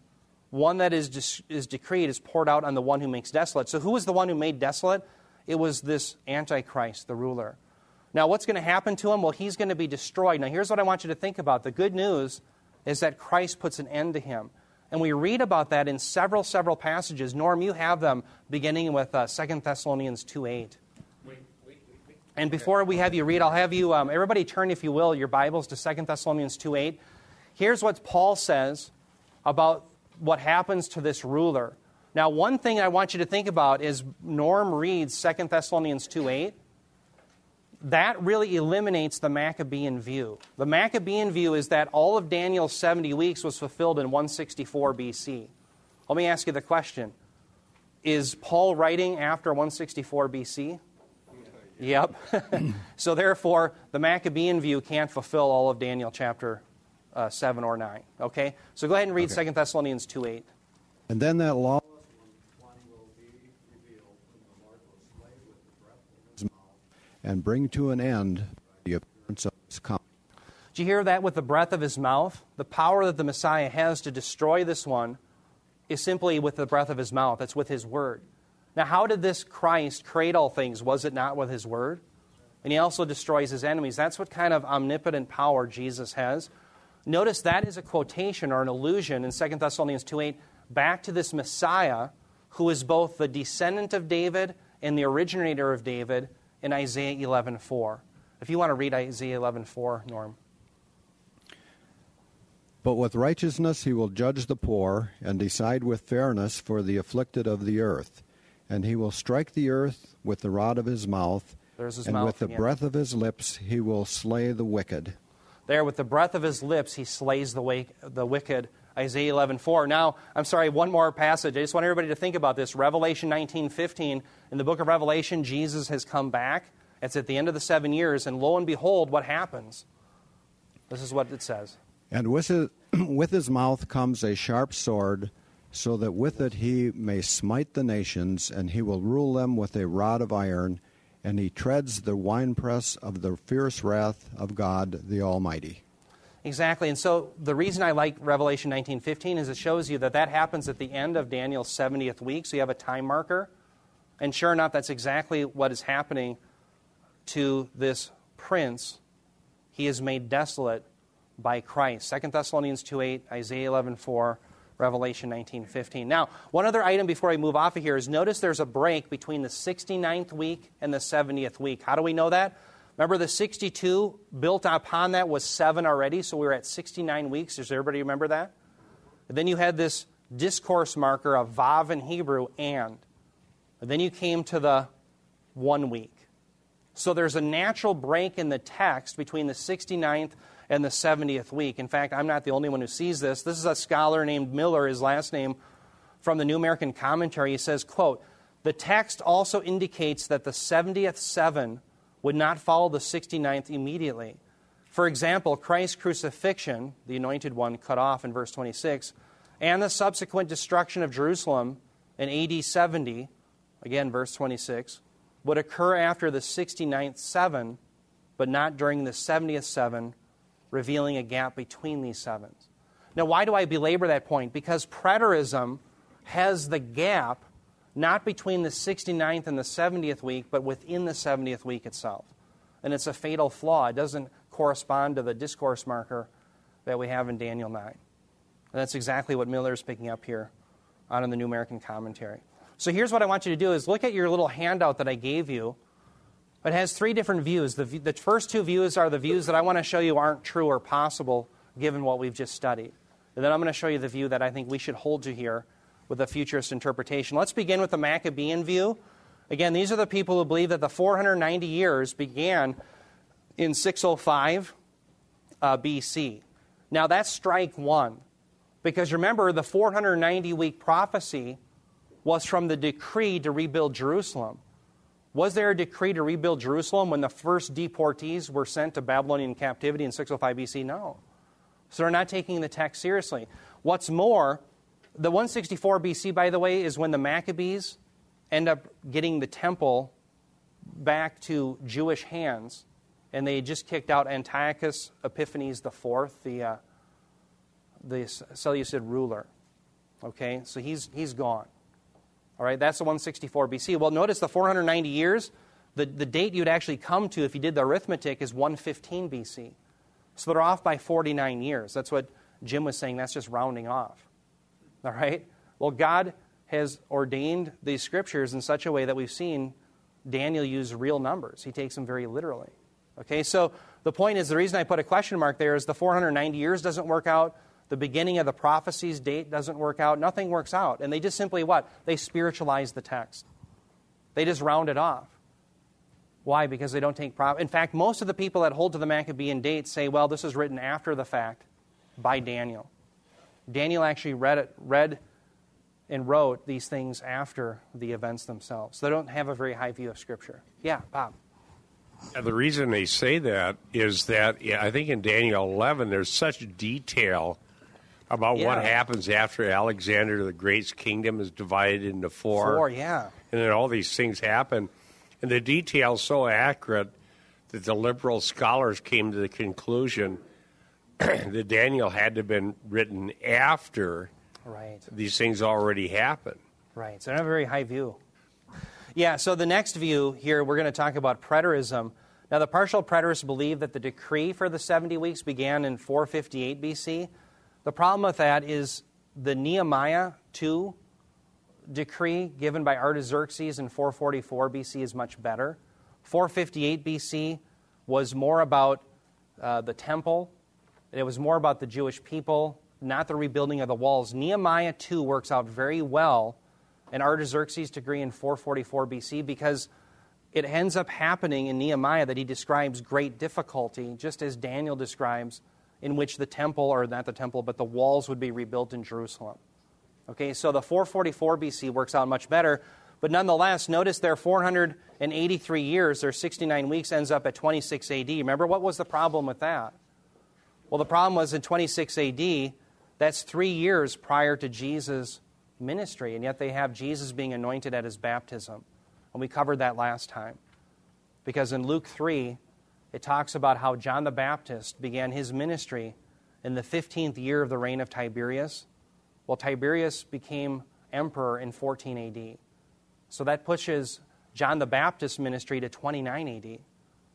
One that is dis- is decreed is poured out on the one who makes desolate. So who was the one who made desolate? It was this Antichrist, the ruler. Now, what's going to happen to him? Well, he's going to be destroyed. Now, here's what I want you to think about. The good news is that Christ puts an end to him. And we read about that in several, several passages. Norm, you have them beginning with uh, Second Thessalonians two eight. And before we have you read, I'll have you, um, everybody turn, if you will, your Bibles to Second Thessalonians two eight. Here's what Paul says about what happens to this ruler. Now, one thing I want you to think about is Norm reads Second Thessalonians two eight. That really eliminates the Maccabean view. The Maccabean view is that all of Daniel's seventy weeks was fulfilled in one sixty-four B C. Let me ask you the question. Is Paul writing after one sixty-four B C? Yep. So therefore, the Maccabean view can't fulfill all of Daniel chapter uh, seven or nine. Okay? So go ahead and read okay. Second Thessalonians two eight. And then that lawless one will be revealed, whom the Lord will slay with the breath of his mouth, and bring to an end the appearance of his coming. Do you hear that with the breath of his mouth? The power that the Messiah has to destroy this one is simply with the breath of his mouth. That's with his word. Now, how did this Christ create all things? Was it not with his word? And he also destroys his enemies. That's what kind of omnipotent power Jesus has. Notice that is a quotation or an allusion in Second Thessalonians two eight back to this Messiah who is both the descendant of David and the originator of David in Isaiah eleven four. If you want to read Isaiah eleven four, Norm. But with righteousness he will judge the poor and decide with fairness for the afflicted of the earth. And he will strike the earth with the rod of his mouth. There's his and mouth with the again. breath of his lips he will slay the wicked. There, with the breath of his lips, he slays the, wake, the wicked. Isaiah eleven four. Now, I'm sorry, one more passage. I just want everybody to think about this. Revelation nineteen fifteen. In the book of Revelation, Jesus has come back. It's at the end of the seven years, and lo and behold, what happens? This is what it says. And with his, with his mouth comes a sharp sword, so that with it he may smite the nations, and he will rule them with a rod of iron, and he treads the winepress of the fierce wrath of God the Almighty. Exactly. And so the reason I like Revelation nineteen fifteen is it shows you that that happens at the end of Daniel's seventieth week, so you have a time marker. And sure enough, that's exactly what is happening to this prince. He is made desolate by Christ. Second Thessalonians two eight, Isaiah eleven four, Revelation nineteen fifteen. Now, one other item before I move off of here is notice there's a break between the sixty-ninth week and the seventieth week. How do we know that? Remember the sixty-two built upon that was seven already, so we were at sixty-nine weeks. Does everybody remember that? And then you had this discourse marker of Vav in Hebrew, and. And then you came to the one week. So there's a natural break in the text between the sixty-ninth and the seventieth week. In fact, I'm not the only one who sees this. This is a scholar named Miller, his last name, from the New American Commentary. He says, quote, the text also indicates that the seventieth seven would not follow the sixty-ninth immediately. For example, Christ's crucifixion, the anointed one cut off in verse twenty-six, and the subsequent destruction of Jerusalem in A D seventy, again, verse twenty-six, would occur after the sixty-ninth seven, but not during the seventieth seven, revealing a gap between these sevens. Now, why do I belabor that point? Because preterism has the gap not between the sixty-ninth and the seventieth week, but within the seventieth week itself. And it's a fatal flaw. It doesn't correspond to the discourse marker that we have in Daniel nine. And that's exactly what Miller is picking up here out in the New American Commentary. So here's what I want you to do is look at your little handout that I gave you. It has three different views. The, the first two views are the views that I want to show you aren't true or possible given what we've just studied. And then I'm going to show you the view that I think we should hold to here with a futurist interpretation. Let's begin with the Maccabean view. Again, these are the people who believe that the four hundred ninety years began in six oh five uh, B C. Now, that's strike one. Because remember, the four hundred ninety week prophecy was from the decree to rebuild Jerusalem. Was there a decree to rebuild Jerusalem when the first deportees were sent to Babylonian captivity in six oh five B C? No. So they're not taking the text seriously. What's more, the one sixty-four B C, by the way, is when the Maccabees end up getting the temple back to Jewish hands, and they just kicked out Antiochus Epiphanes the fourth, the, uh, the Seleucid ruler. Okay, so he's he's gone. All right, that's the one sixty-four B C. Well, notice the four hundred ninety years, the, the date you'd actually come to if you did the arithmetic is one fifteen B C. So they're off by forty-nine years. That's what Jim was saying. That's just rounding off. All right? Well, God has ordained these scriptures in such a way that we've seen Daniel use real numbers. He takes them very literally. Okay, so the point is, the reason I put a question mark there is the four hundred ninety years doesn't work out. The beginning of the prophecy's date doesn't work out. Nothing works out. And they just simply what? They spiritualize the text. They just round it off. Why? Because they don't take prop. In fact, most of the people that hold to the Maccabean date say, well, this is written after the fact by Daniel. Daniel actually read it, read and wrote these things after the events themselves. So they don't have a very high view of Scripture. Yeah, Bob. Yeah, the reason they say that is that yeah, I think in Daniel eleven there's such detail about yeah. what happens after Alexander the Great's kingdom is divided into four. Four, yeah. And then all these things happen. And the detail's so accurate that the liberal scholars came to the conclusion the Daniel had to have been written after right. these things already happened. Right. So not a very high view. Yeah, so the next view here, we're going to talk about preterism. Now, the partial preterists believe that the decree for the seventy weeks began in four fifty-eight B C. The problem with that is the Nehemiah two decree given by Artaxerxes in four forty-four B C is much better. four fifty-eight B C was more about uh, the temple. It was more about the Jewish people, not the rebuilding of the walls. Nehemiah two works out very well in Artaxerxes' decree in four forty-four B C because it ends up happening in Nehemiah that he describes great difficulty, just as Daniel describes, in which the temple, or not the temple, but the walls would be rebuilt in Jerusalem. Okay, so the four forty-four B C works out much better, but nonetheless, notice their four hundred eighty-three years, their sixty-nine weeks, ends up at twenty-six A D. Remember, what was the problem with that? Well, the problem was in twenty-six A D, that's three years prior to Jesus' ministry, and yet they have Jesus being anointed at his baptism. And we covered that last time. Because in Luke three, it talks about how John the Baptist began his ministry in the fifteenth year of the reign of Tiberius. Well, Tiberius became emperor in fourteen A D. So that pushes John the Baptist's ministry to twenty-nine A D.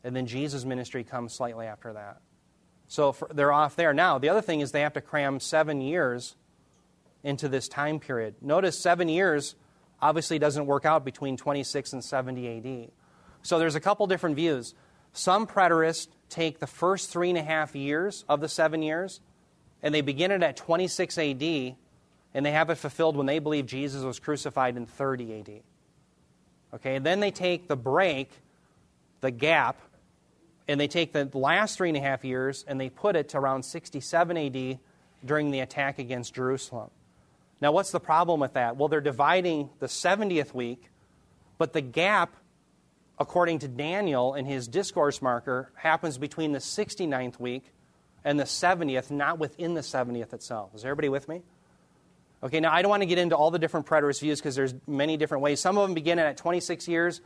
And then Jesus' ministry comes slightly after that. So for, they're off there. Now, the other thing is they have to cram seven years into this time period. Notice seven years obviously doesn't work out between twenty-six and seventy A D. So there's a couple different views. Some preterists take the first three and a half years of the seven years, and they begin it at twenty-six A D, and they have it fulfilled when they believe Jesus was crucified in thirty A D. Okay, and then they take the break, the gap, and they take the last three and a half years, and they put it to around sixty-seven A D during the attack against Jerusalem. Now, what's the problem with that? Well, they're dividing the seventieth week, but the gap, according to Daniel and his discourse marker, happens between the sixty-ninth week and the seventieth, not within the seventieth itself. Is everybody with me? Okay, now I don't want to get into all the different preterist views because there's many different ways. Some of them begin at twenty-six years,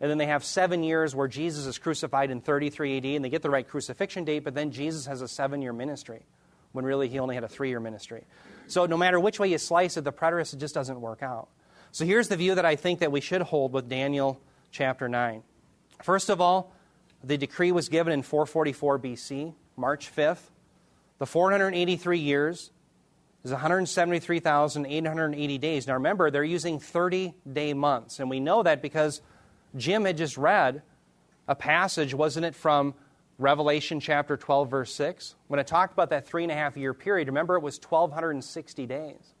and then they have seven years where Jesus is crucified in thirty-three A D, and they get the right crucifixion date, but then Jesus has a seven-year ministry, when really he only had a three-year ministry. So no matter which way you slice it, the preterist, it just doesn't work out. So here's the view that I think that we should hold with Daniel chapter nine. First of all, the decree was given in four forty-four B C, March fifth. The four hundred eighty-three years is one hundred seventy-three thousand eight hundred eighty days. Now remember, they're using thirty-day months, and we know that because Jim had just read a passage, wasn't it, from Revelation chapter twelve, verse six. When I talked about that three and a half year period, remember it was one thousand two hundred sixty days.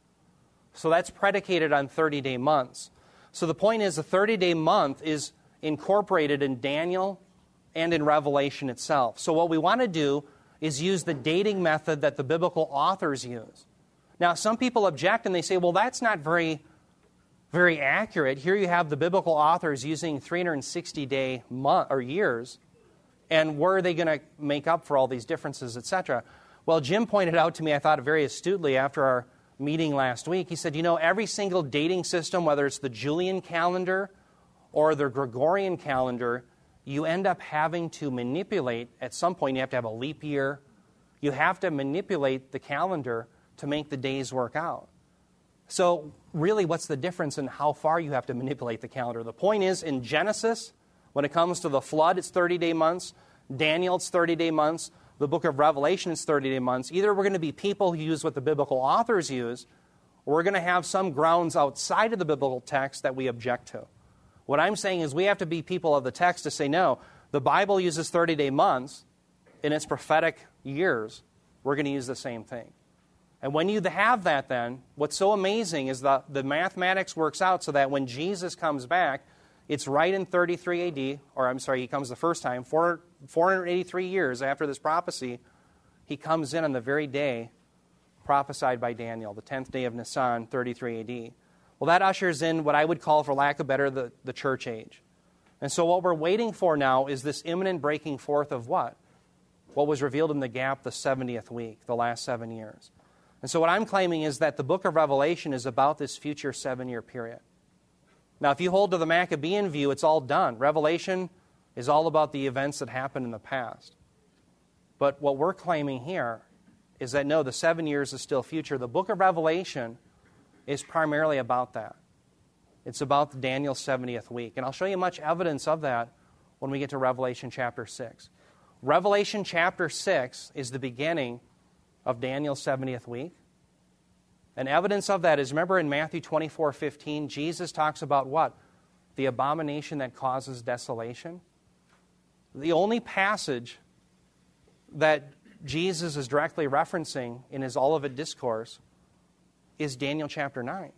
So that's predicated on thirty-day months. So the point is the thirty-day month is incorporated in Daniel and in Revelation itself. So what we want to do is use the dating method that the biblical authors use. Now, some people object and they say, well, that's not very, very accurate. Here you have the biblical authors using three hundred sixty day month or years. And where are they going to make up for all these differences, et cetera? Well, Jim pointed out to me, I thought very astutely after our meeting last week, he said, you know, every single dating system, whether it's the Julian calendar or the Gregorian calendar, you end up having to manipulate. At some point, you have to have a leap year. You have to manipulate the calendar to make the days work out. So really, what's the difference in how far you have to manipulate the calendar? The point is, in Genesis, when it comes to the flood, it's thirty-day months. Daniel, it's thirty-day months. The book of Revelation is thirty-day months. Either we're going to be people who use what the biblical authors use, or we're going to have some grounds outside of the biblical text that we object to. What I'm saying is we have to be people of the text to say, no, the Bible uses thirty-day months in its prophetic years. We're going to use the same thing. And when you have that then, what's so amazing is the, the mathematics works out so that when Jesus comes back, it's right in thirty-three A D, or I'm sorry, he comes the first time, four hundred eighty-three years after this prophecy, he comes in on the very day prophesied by Daniel, the tenth day of Nisan, thirty-three A D. Well, that ushers in what I would call, for lack of better, the, the church age. And so what we're waiting for now is this imminent breaking forth of what? What was revealed in the gap, the seventieth week, the last seven years. And so what I'm claiming is that the book of Revelation is about this future seven-year period. Now, if you hold to the Maccabean view, it's all done. Revelation is all about the events that happened in the past. But what we're claiming here is that no, the seven years is still future. The book of Revelation is primarily about that. It's about Daniel's seventieth week. And I'll show you much evidence of that when we get to Revelation chapter six. Revelation chapter six is the beginning of Daniel's seventieth week. And evidence of that is, remember in Matthew twenty-four fifteen, Jesus talks about what? The abomination that causes desolation. The only passage that Jesus is directly referencing in his Olivet Discourse is Daniel chapter nine.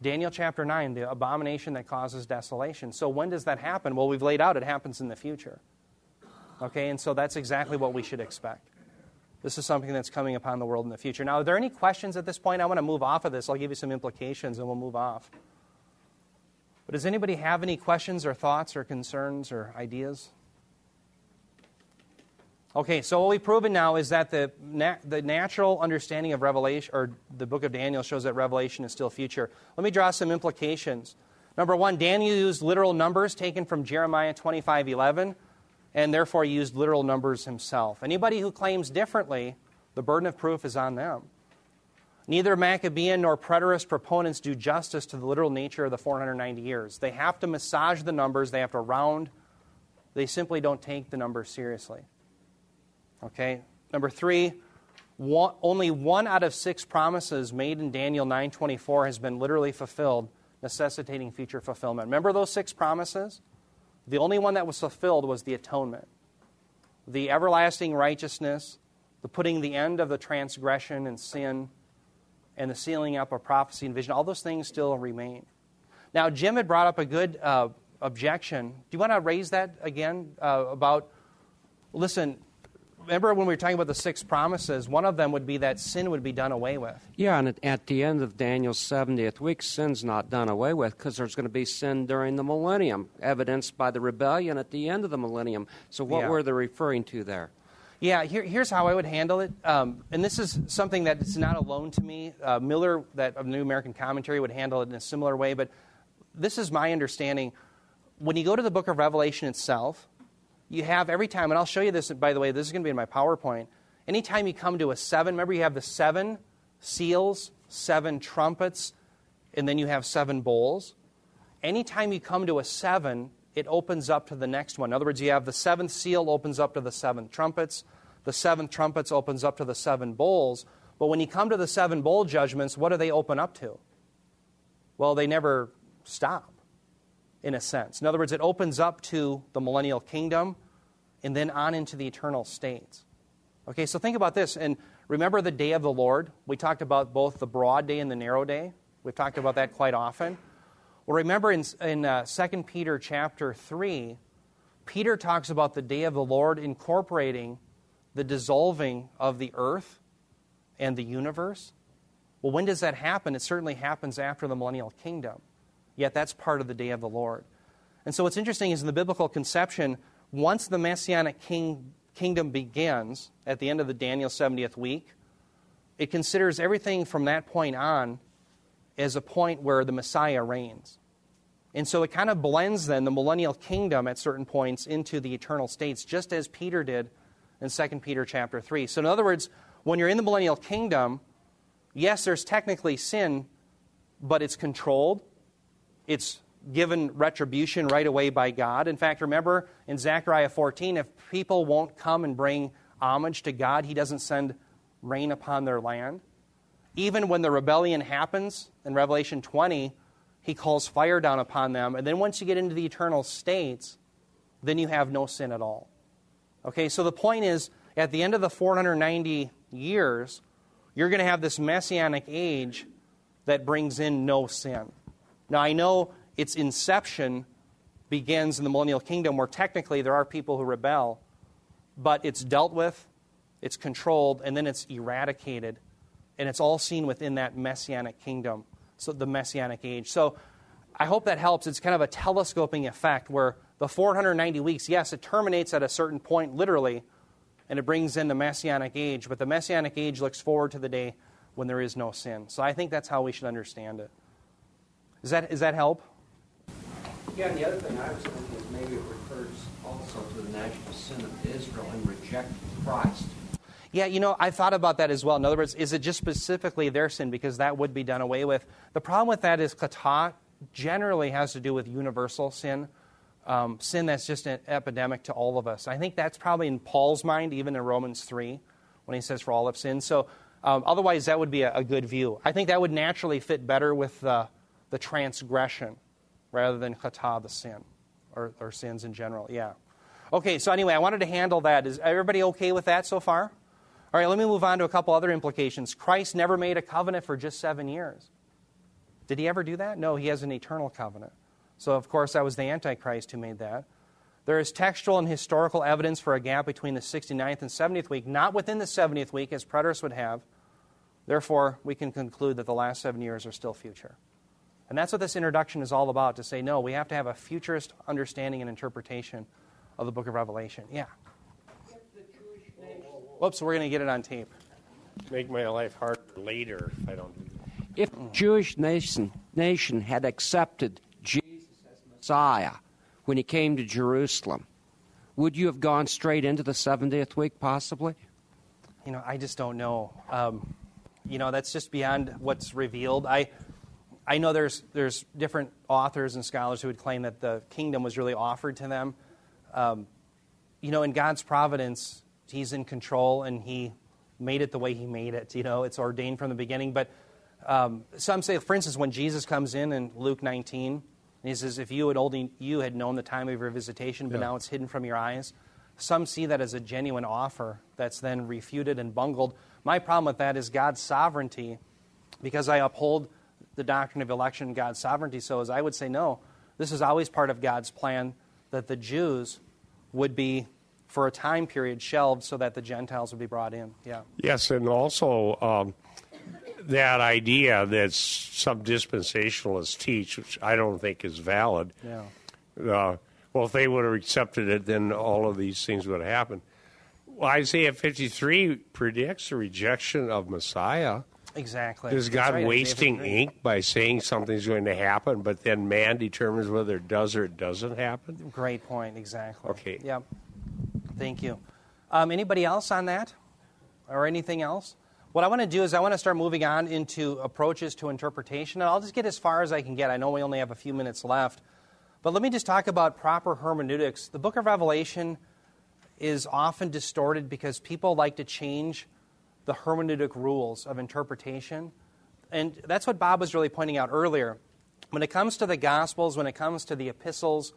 Daniel chapter nine, the abomination that causes desolation. So when does that happen? Well, we've laid out it happens in the future. Okay, and so that's exactly what we should expect. This is something that's coming upon the world in the future. Now, are there any questions at this point? I want to move off of this. I'll give you some implications and we'll move off. But does anybody have any questions or thoughts or concerns or ideas? Okay, so what we've proven now is that the nat- the natural understanding of Revelation, or the book of Daniel, shows that Revelation is still future. Let me draw some implications. Number one, Daniel used literal numbers taken from Jeremiah twenty-five eleven, and therefore used literal numbers himself. Anybody who claims differently, the burden of proof is on them. Neither Maccabean nor preterist proponents do justice to the literal nature of the four hundred ninety years. They have to massage the numbers, they have to round. They simply don't take the numbers seriously. Okay, number three, one, only one out of six promises made in Daniel nine twenty-four has been literally fulfilled, necessitating future fulfillment. Remember those six promises? The only one that was fulfilled was the atonement, the everlasting righteousness, the putting the end of the transgression and sin, and the sealing up of prophecy and vision. All those things still remain. Now, Jim had brought up a good uh, objection. Do you want to raise that again uh, about, listen, remember when we were talking about the six promises, one of them would be that sin would be done away with. Yeah, and at the end of Daniel's seventieth week, sin's not done away with because there's going to be sin during the millennium, evidenced by the rebellion at the end of the millennium. So what yeah. were they referring to there? Yeah, here, here's how I would handle it. Um, and this is something that is not alone to me. Uh, Miller, that of New American Commentary, would handle it in a similar way. But this is my understanding. When you go to the book of Revelation itself, you have every time, and I'll show you this, by the way, this is going to be in my PowerPoint. Anytime you come to a seven, remember you have the seven seals, seven trumpets, and then you have seven bowls. Anytime you come to a seven, it opens up to the next one. In other words, you have the seventh seal opens up to the seven trumpets. The seventh trumpets opens up to the seven bowls. But when you come to the seven bowl judgments, what do they open up to? Well, they never stop, in a sense. In other words, it opens up to the millennial kingdom and then on into the eternal states. Okay, so think about this. And remember the day of the Lord? We talked about both the broad day and the narrow day. We've talked about that quite often. Well, remember in, in uh, Second Peter chapter three, Peter talks about the day of the Lord incorporating the dissolving of the earth and the universe. Well, when does that happen? It certainly happens after the millennial kingdom. Yet that's part of the day of the Lord. And so what's interesting is in the biblical conception, once the Messianic king, kingdom begins at the end of the Daniel seventieth week, it considers everything from that point on as a point where the Messiah reigns. And so it kind of blends then the millennial kingdom at certain points into the eternal states, just as Peter did in Second Peter chapter three. So in other words, when you're in the millennial kingdom, yes, there's technically sin, but it's controlled. It's given retribution right away by God. In fact, remember in Zechariah fourteen, if people won't come and bring homage to God, he doesn't send rain upon their land. Even when the rebellion happens in Revelation twenty, he calls fire down upon them. And then once you get into the eternal states, then you have no sin at all. Okay, so the point is, at the end of the four hundred ninety years, you're going to have this messianic age that brings in no sin. Now, I know its inception begins in the millennial kingdom where technically there are people who rebel, but it's dealt with, it's controlled, and then it's eradicated. And it's all seen within that messianic kingdom, so the messianic age. So I hope that helps. It's kind of a telescoping effect where the four hundred ninety weeks, yes, it terminates at a certain point literally, and it brings in the messianic age. But the messianic age looks forward to the day when there is no sin. So I think that's how we should understand it. Does that, does that help? Yeah, and the other thing I was thinking is maybe it refers also to the national sin of Israel and rejecting Christ. Yeah, you know, I thought about that as well. In other words, is it just specifically their sin? Because that would be done away with. The problem with that is kata generally has to do with universal sin, um, sin that's just an epidemic to all of us. I think that's probably in Paul's mind, even in Romans three, when he says for all of sin. So um, otherwise, that would be a, a good view. I think that would naturally fit better with the, the transgression rather than kata, the sin, or, or sins in general. Yeah. Okay, so anyway, I wanted to handle that. Is everybody okay with that so far? All right, let me move on to a couple other implications. Christ never made a covenant for just seven years. Did he ever do that? No, he has an eternal covenant. So, of course, that was the Antichrist who made that. There is textual and historical evidence for a gap between the sixty-ninth and seventieth week, not within the seventieth week, as preterists would have. Therefore, we can conclude that the last seven years are still future. And that's what this introduction is all about, to say, no, we have to have a futurist understanding and interpretation of the book of Revelation. Yeah. Whoops, we're going to get it on tape. Make my life harder later if I don't do that. If the Jewish nation, nation had accepted Jesus as Messiah when he came to Jerusalem, would you have gone straight into the seventieth week possibly? You know, I just don't know. Um, you know, that's just beyond what's revealed. I... I know there's there's different authors and scholars who would claim that the kingdom was really offered to them. Um, you know, in God's providence, he's in control, and he made it the way he made it. You know, it's ordained from the beginning. But um, some say, for instance, when Jesus comes in in Luke nineteen, and he says, if you had only you had known the time of your visitation, but yeah. now it's hidden from your eyes. Some see that as a genuine offer that's then refuted and bungled. My problem with that is God's sovereignty, because I uphold the doctrine of election, God's sovereignty. So as I would say, no, this is always part of God's plan that the Jews would be, for a time period, shelved so that the Gentiles would be brought in. Yeah. Yes, and also um, that idea that some dispensationalists teach, which I don't think is valid. Yeah. Uh, well, if they would have accepted it, then all of these things would have happened. Well, Isaiah fifty-three predicts the rejection of Messiah. Exactly. Is God right, wasting ink by saying something's going to happen, but then man determines whether it does or it doesn't happen? Great point. Exactly. Okay. Yep. Thank you. Um, anybody else on that, or anything else? What I want to do is I want to start moving on into approaches to interpretation, and I'll just get as far as I can get. I know we only have a few minutes left, but let me just talk about proper hermeneutics. The book of Revelation is often distorted because people like to change the hermeneutic rules of interpretation. And that's what Bob was really pointing out earlier. When it comes to the Gospels, when it comes to the epistles,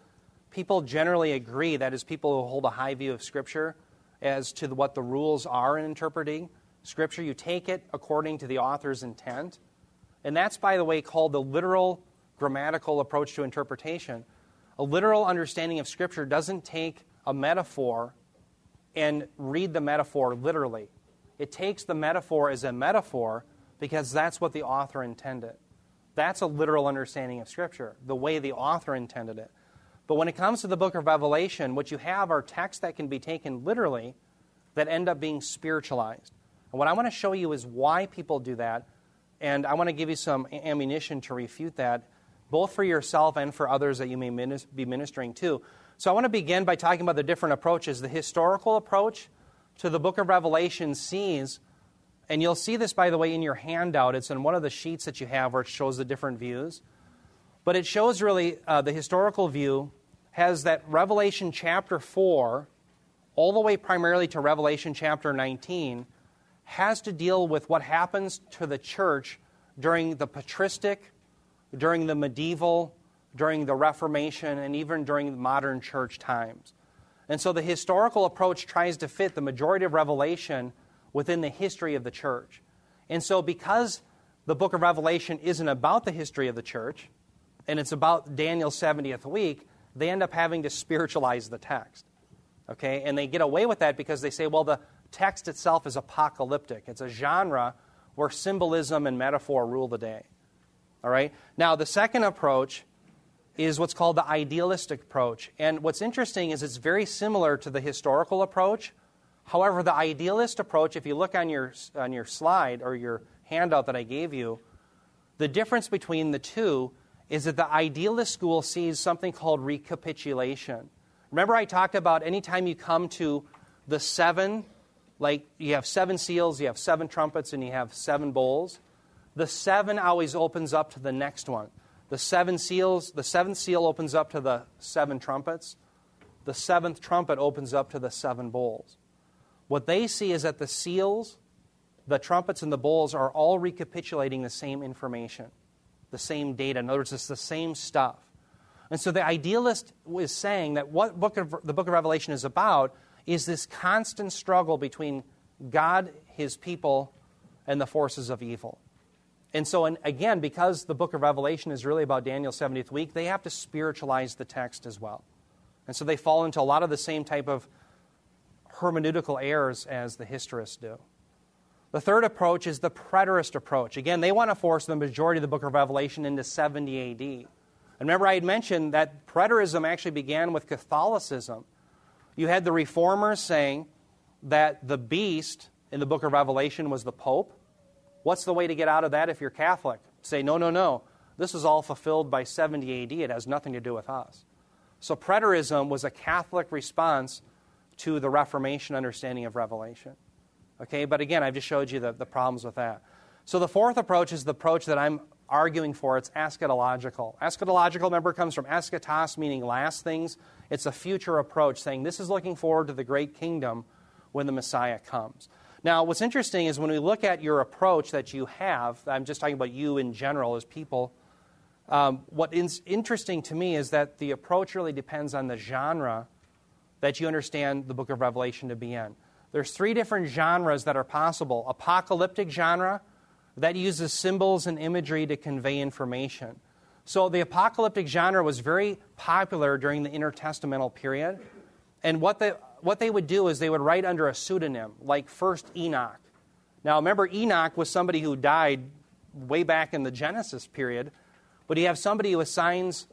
people generally agree, that is, people who hold a high view of Scripture, as to what the rules are in interpreting Scripture. You take it according to the author's intent. And that's, by the way, called the literal grammatical approach to interpretation. A literal understanding of Scripture doesn't take a metaphor and read the metaphor literally. It takes the metaphor as a metaphor because that's what the author intended. That's a literal understanding of Scripture, the way the author intended it. But when it comes to the book of Revelation, what you have are texts that can be taken literally that end up being spiritualized. And what I want to show you is why people do that, and I want to give you some ammunition to refute that, both for yourself and for others that you may be ministering to. So I want to begin by talking about the different approaches. The historical approach to the book of Revelation sees, and you'll see this, by the way, in your handout. It's in one of the sheets that you have where it shows the different views. But it shows really uh, the historical view has that Revelation chapter four, all the way primarily to Revelation chapter nineteen, has to deal with what happens to the church during the patristic, during the medieval, during the Reformation, and even during the modern church times. And so the historical approach tries to fit the majority of Revelation within the history of the church. And so because the book of Revelation isn't about the history of the church, and it's about Daniel's seventieth week, they end up having to spiritualize the text. Okay? And they get away with that because they say, well, the text itself is apocalyptic. It's a genre where symbolism and metaphor rule the day. All right? Now, the second approach is what's called the idealistic approach. And what's interesting is it's very similar to the historical approach. However, the idealist approach, if you look on your, on your slide or your handout that I gave you, the difference between the two is that the idealist school sees something called recapitulation. Remember I talked about any time you come to the seven Like you have seven seals, you have seven trumpets, and you have seven bowls. The seven always opens up to the next one. The seven seals, the seventh seal opens up to the seven trumpets. The seventh trumpet opens up to the seven bowls. What they see is that the seals, the trumpets, and the bowls are all recapitulating the same information, the same data. In other words, it's the same stuff. And so the idealist is saying that what book of, the book of Revelation is about is this constant struggle between God, his people, and the forces of evil. And so, and again, because the book of Revelation is really about Daniel's seventieth week, they have to spiritualize the text as well. And so they fall into a lot of the same type of hermeneutical errors as the historists do. The third approach is the preterist approach. Again, they want to force the majority of the book of Revelation into seventy A D. And remember, I had mentioned that preterism actually began with Catholicism. You had the reformers saying that the beast in the book of Revelation was the Pope. What's the way to get out of that if you're Catholic? Say, no, no, no. This is all fulfilled by seventy A D. It has nothing to do with us. So preterism was a Catholic response to the Reformation understanding of Revelation. Okay, but again, I've just showed you the, the problems with that. So the fourth approach is the approach that I'm arguing for. It's eschatological. Eschatological, remember, comes from eschatos, meaning last things. It's a future approach, saying this is looking forward to the great kingdom when the Messiah comes. Now, what's interesting is when we look at your approach that you have, I'm just talking about you in general as people, um, what is interesting to me is that the approach really depends on the genre that you understand the book of Revelation to be in. There's three different genres that are possible. Apocalyptic genre, that uses symbols and imagery to convey information. So the apocalyptic genre was very popular during the intertestamental period. And what the What they would do is they would write under a pseudonym, like First Enoch. Now, remember, Enoch was somebody who died way back in the Genesis period, but you have somebody who assigns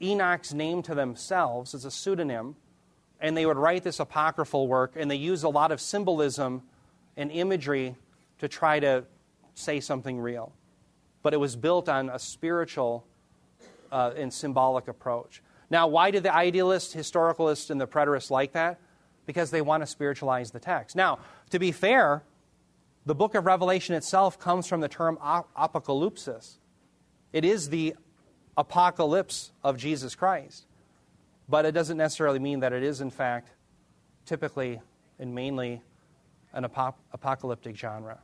Enoch's name to themselves as a pseudonym, and they would write this apocryphal work, and they use a lot of symbolism and imagery to try to say something real. But it was built on a spiritual uh, and symbolic approach. Now, why do the idealists, historicalists, and the preterists like that? Because they want to spiritualize the text. Now, to be fair, the book of Revelation itself comes from the term ap- apocalypsis. It is the apocalypse of Jesus Christ. But it doesn't necessarily mean that it is, in fact, typically and mainly an ap- apocalyptic genre.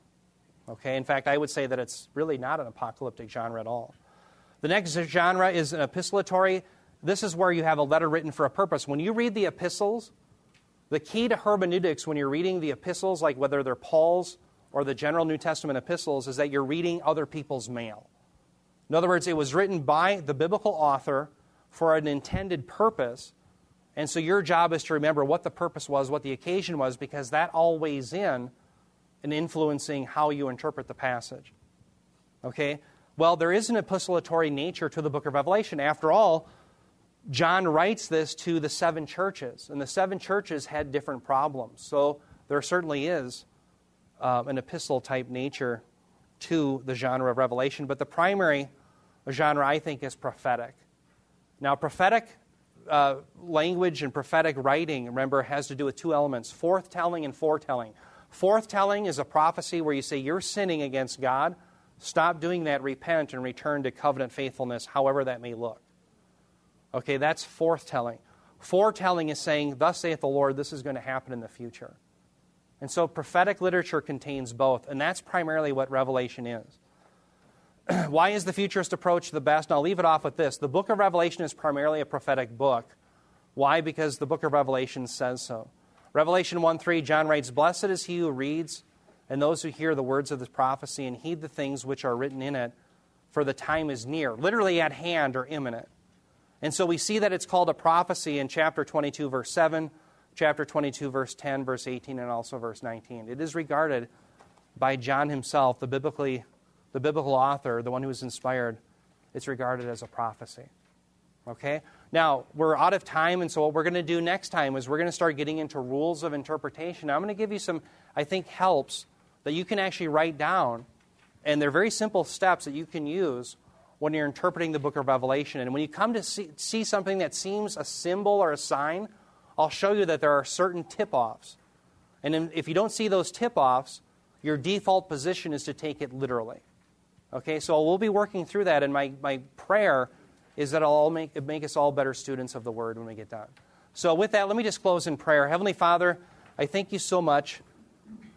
Okay? In fact, I would say that it's really not an apocalyptic genre at all. The next genre is an epistolatory. This is where you have a letter written for a purpose. When you read the epistles, the key to hermeneutics when you're reading the epistles, like whether they're Paul's or the general New Testament epistles, is that you're reading other people's mail. In other words, it was written by the biblical author for an intended purpose. And so your job is to remember what the purpose was, what the occasion was, because that all weighs in in influencing how you interpret the passage. Okay? Well, there is an epistolatory nature to the book of Revelation. After all, John writes this to the seven churches, and the seven churches had different problems. So there certainly is uh, an epistle-type nature to the genre of Revelation, but the primary genre, I think, is prophetic. Now, prophetic uh, language and prophetic writing, remember, has to do with two elements, forthtelling and foretelling. Forthtelling is a prophecy where you say, you're sinning against God, stop doing that, repent, and return to covenant faithfulness, however that may look. Okay, that's forthtelling. Foretelling is saying, thus saith the Lord, this is going to happen in the future. And so prophetic literature contains both, and that's primarily what Revelation is. Why is the futurist approach the best? And I'll leave it off with this. The book of Revelation is primarily a prophetic book. Why? Because the book of Revelation says so. Revelation one three, John writes, "Blessed is he who reads, and those who hear the words of this prophecy, and heed the things which are written in it, for the time is near," literally at hand or imminent. And so we see that it's called a prophecy in chapter twenty-two, verse seven, chapter twenty-two, verse ten, verse eighteen, and also verse nineteen. It is regarded by John himself, the biblically, the biblical author, the one who is inspired, it's regarded as a prophecy. Okay? Now, we're out of time, and so what we're going to do next time is we're going to start getting into rules of interpretation. Now, I'm going to give you some, I think, helps that you can actually write down, and they're very simple steps that you can use when you're interpreting the book of Revelation. And when you come to see, see something that seems a symbol or a sign, I'll show you that there are certain tip-offs. And then if you don't see those tip-offs, your default position is to take it literally. Okay, so we'll be working through that, and my, my prayer is that it'll all make, make us all better students of the Word when we get done. So with that, let me just close in prayer. Heavenly Father, I thank you so much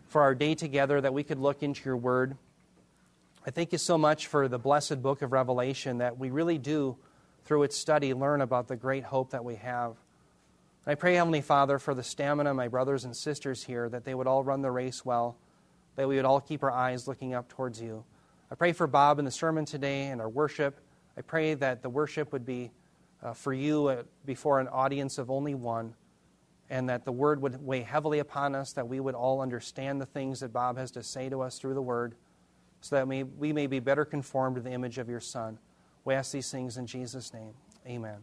for our day together that we could look into your Word. I thank you so much for the blessed book of Revelation that we really do, through its study, learn about the great hope that we have. And I pray, Heavenly Father, for the stamina of my brothers and sisters here, that they would all run the race well, that we would all keep our eyes looking up towards you. I pray for Bob and the sermon today and our worship. I pray that the worship would be uh, for you uh, before an audience of only one, and that the Word would weigh heavily upon us, that we would all understand the things that Bob has to say to us through the Word, so that we, we may be better conformed to the image of your Son. We ask these things in Jesus' name. Amen.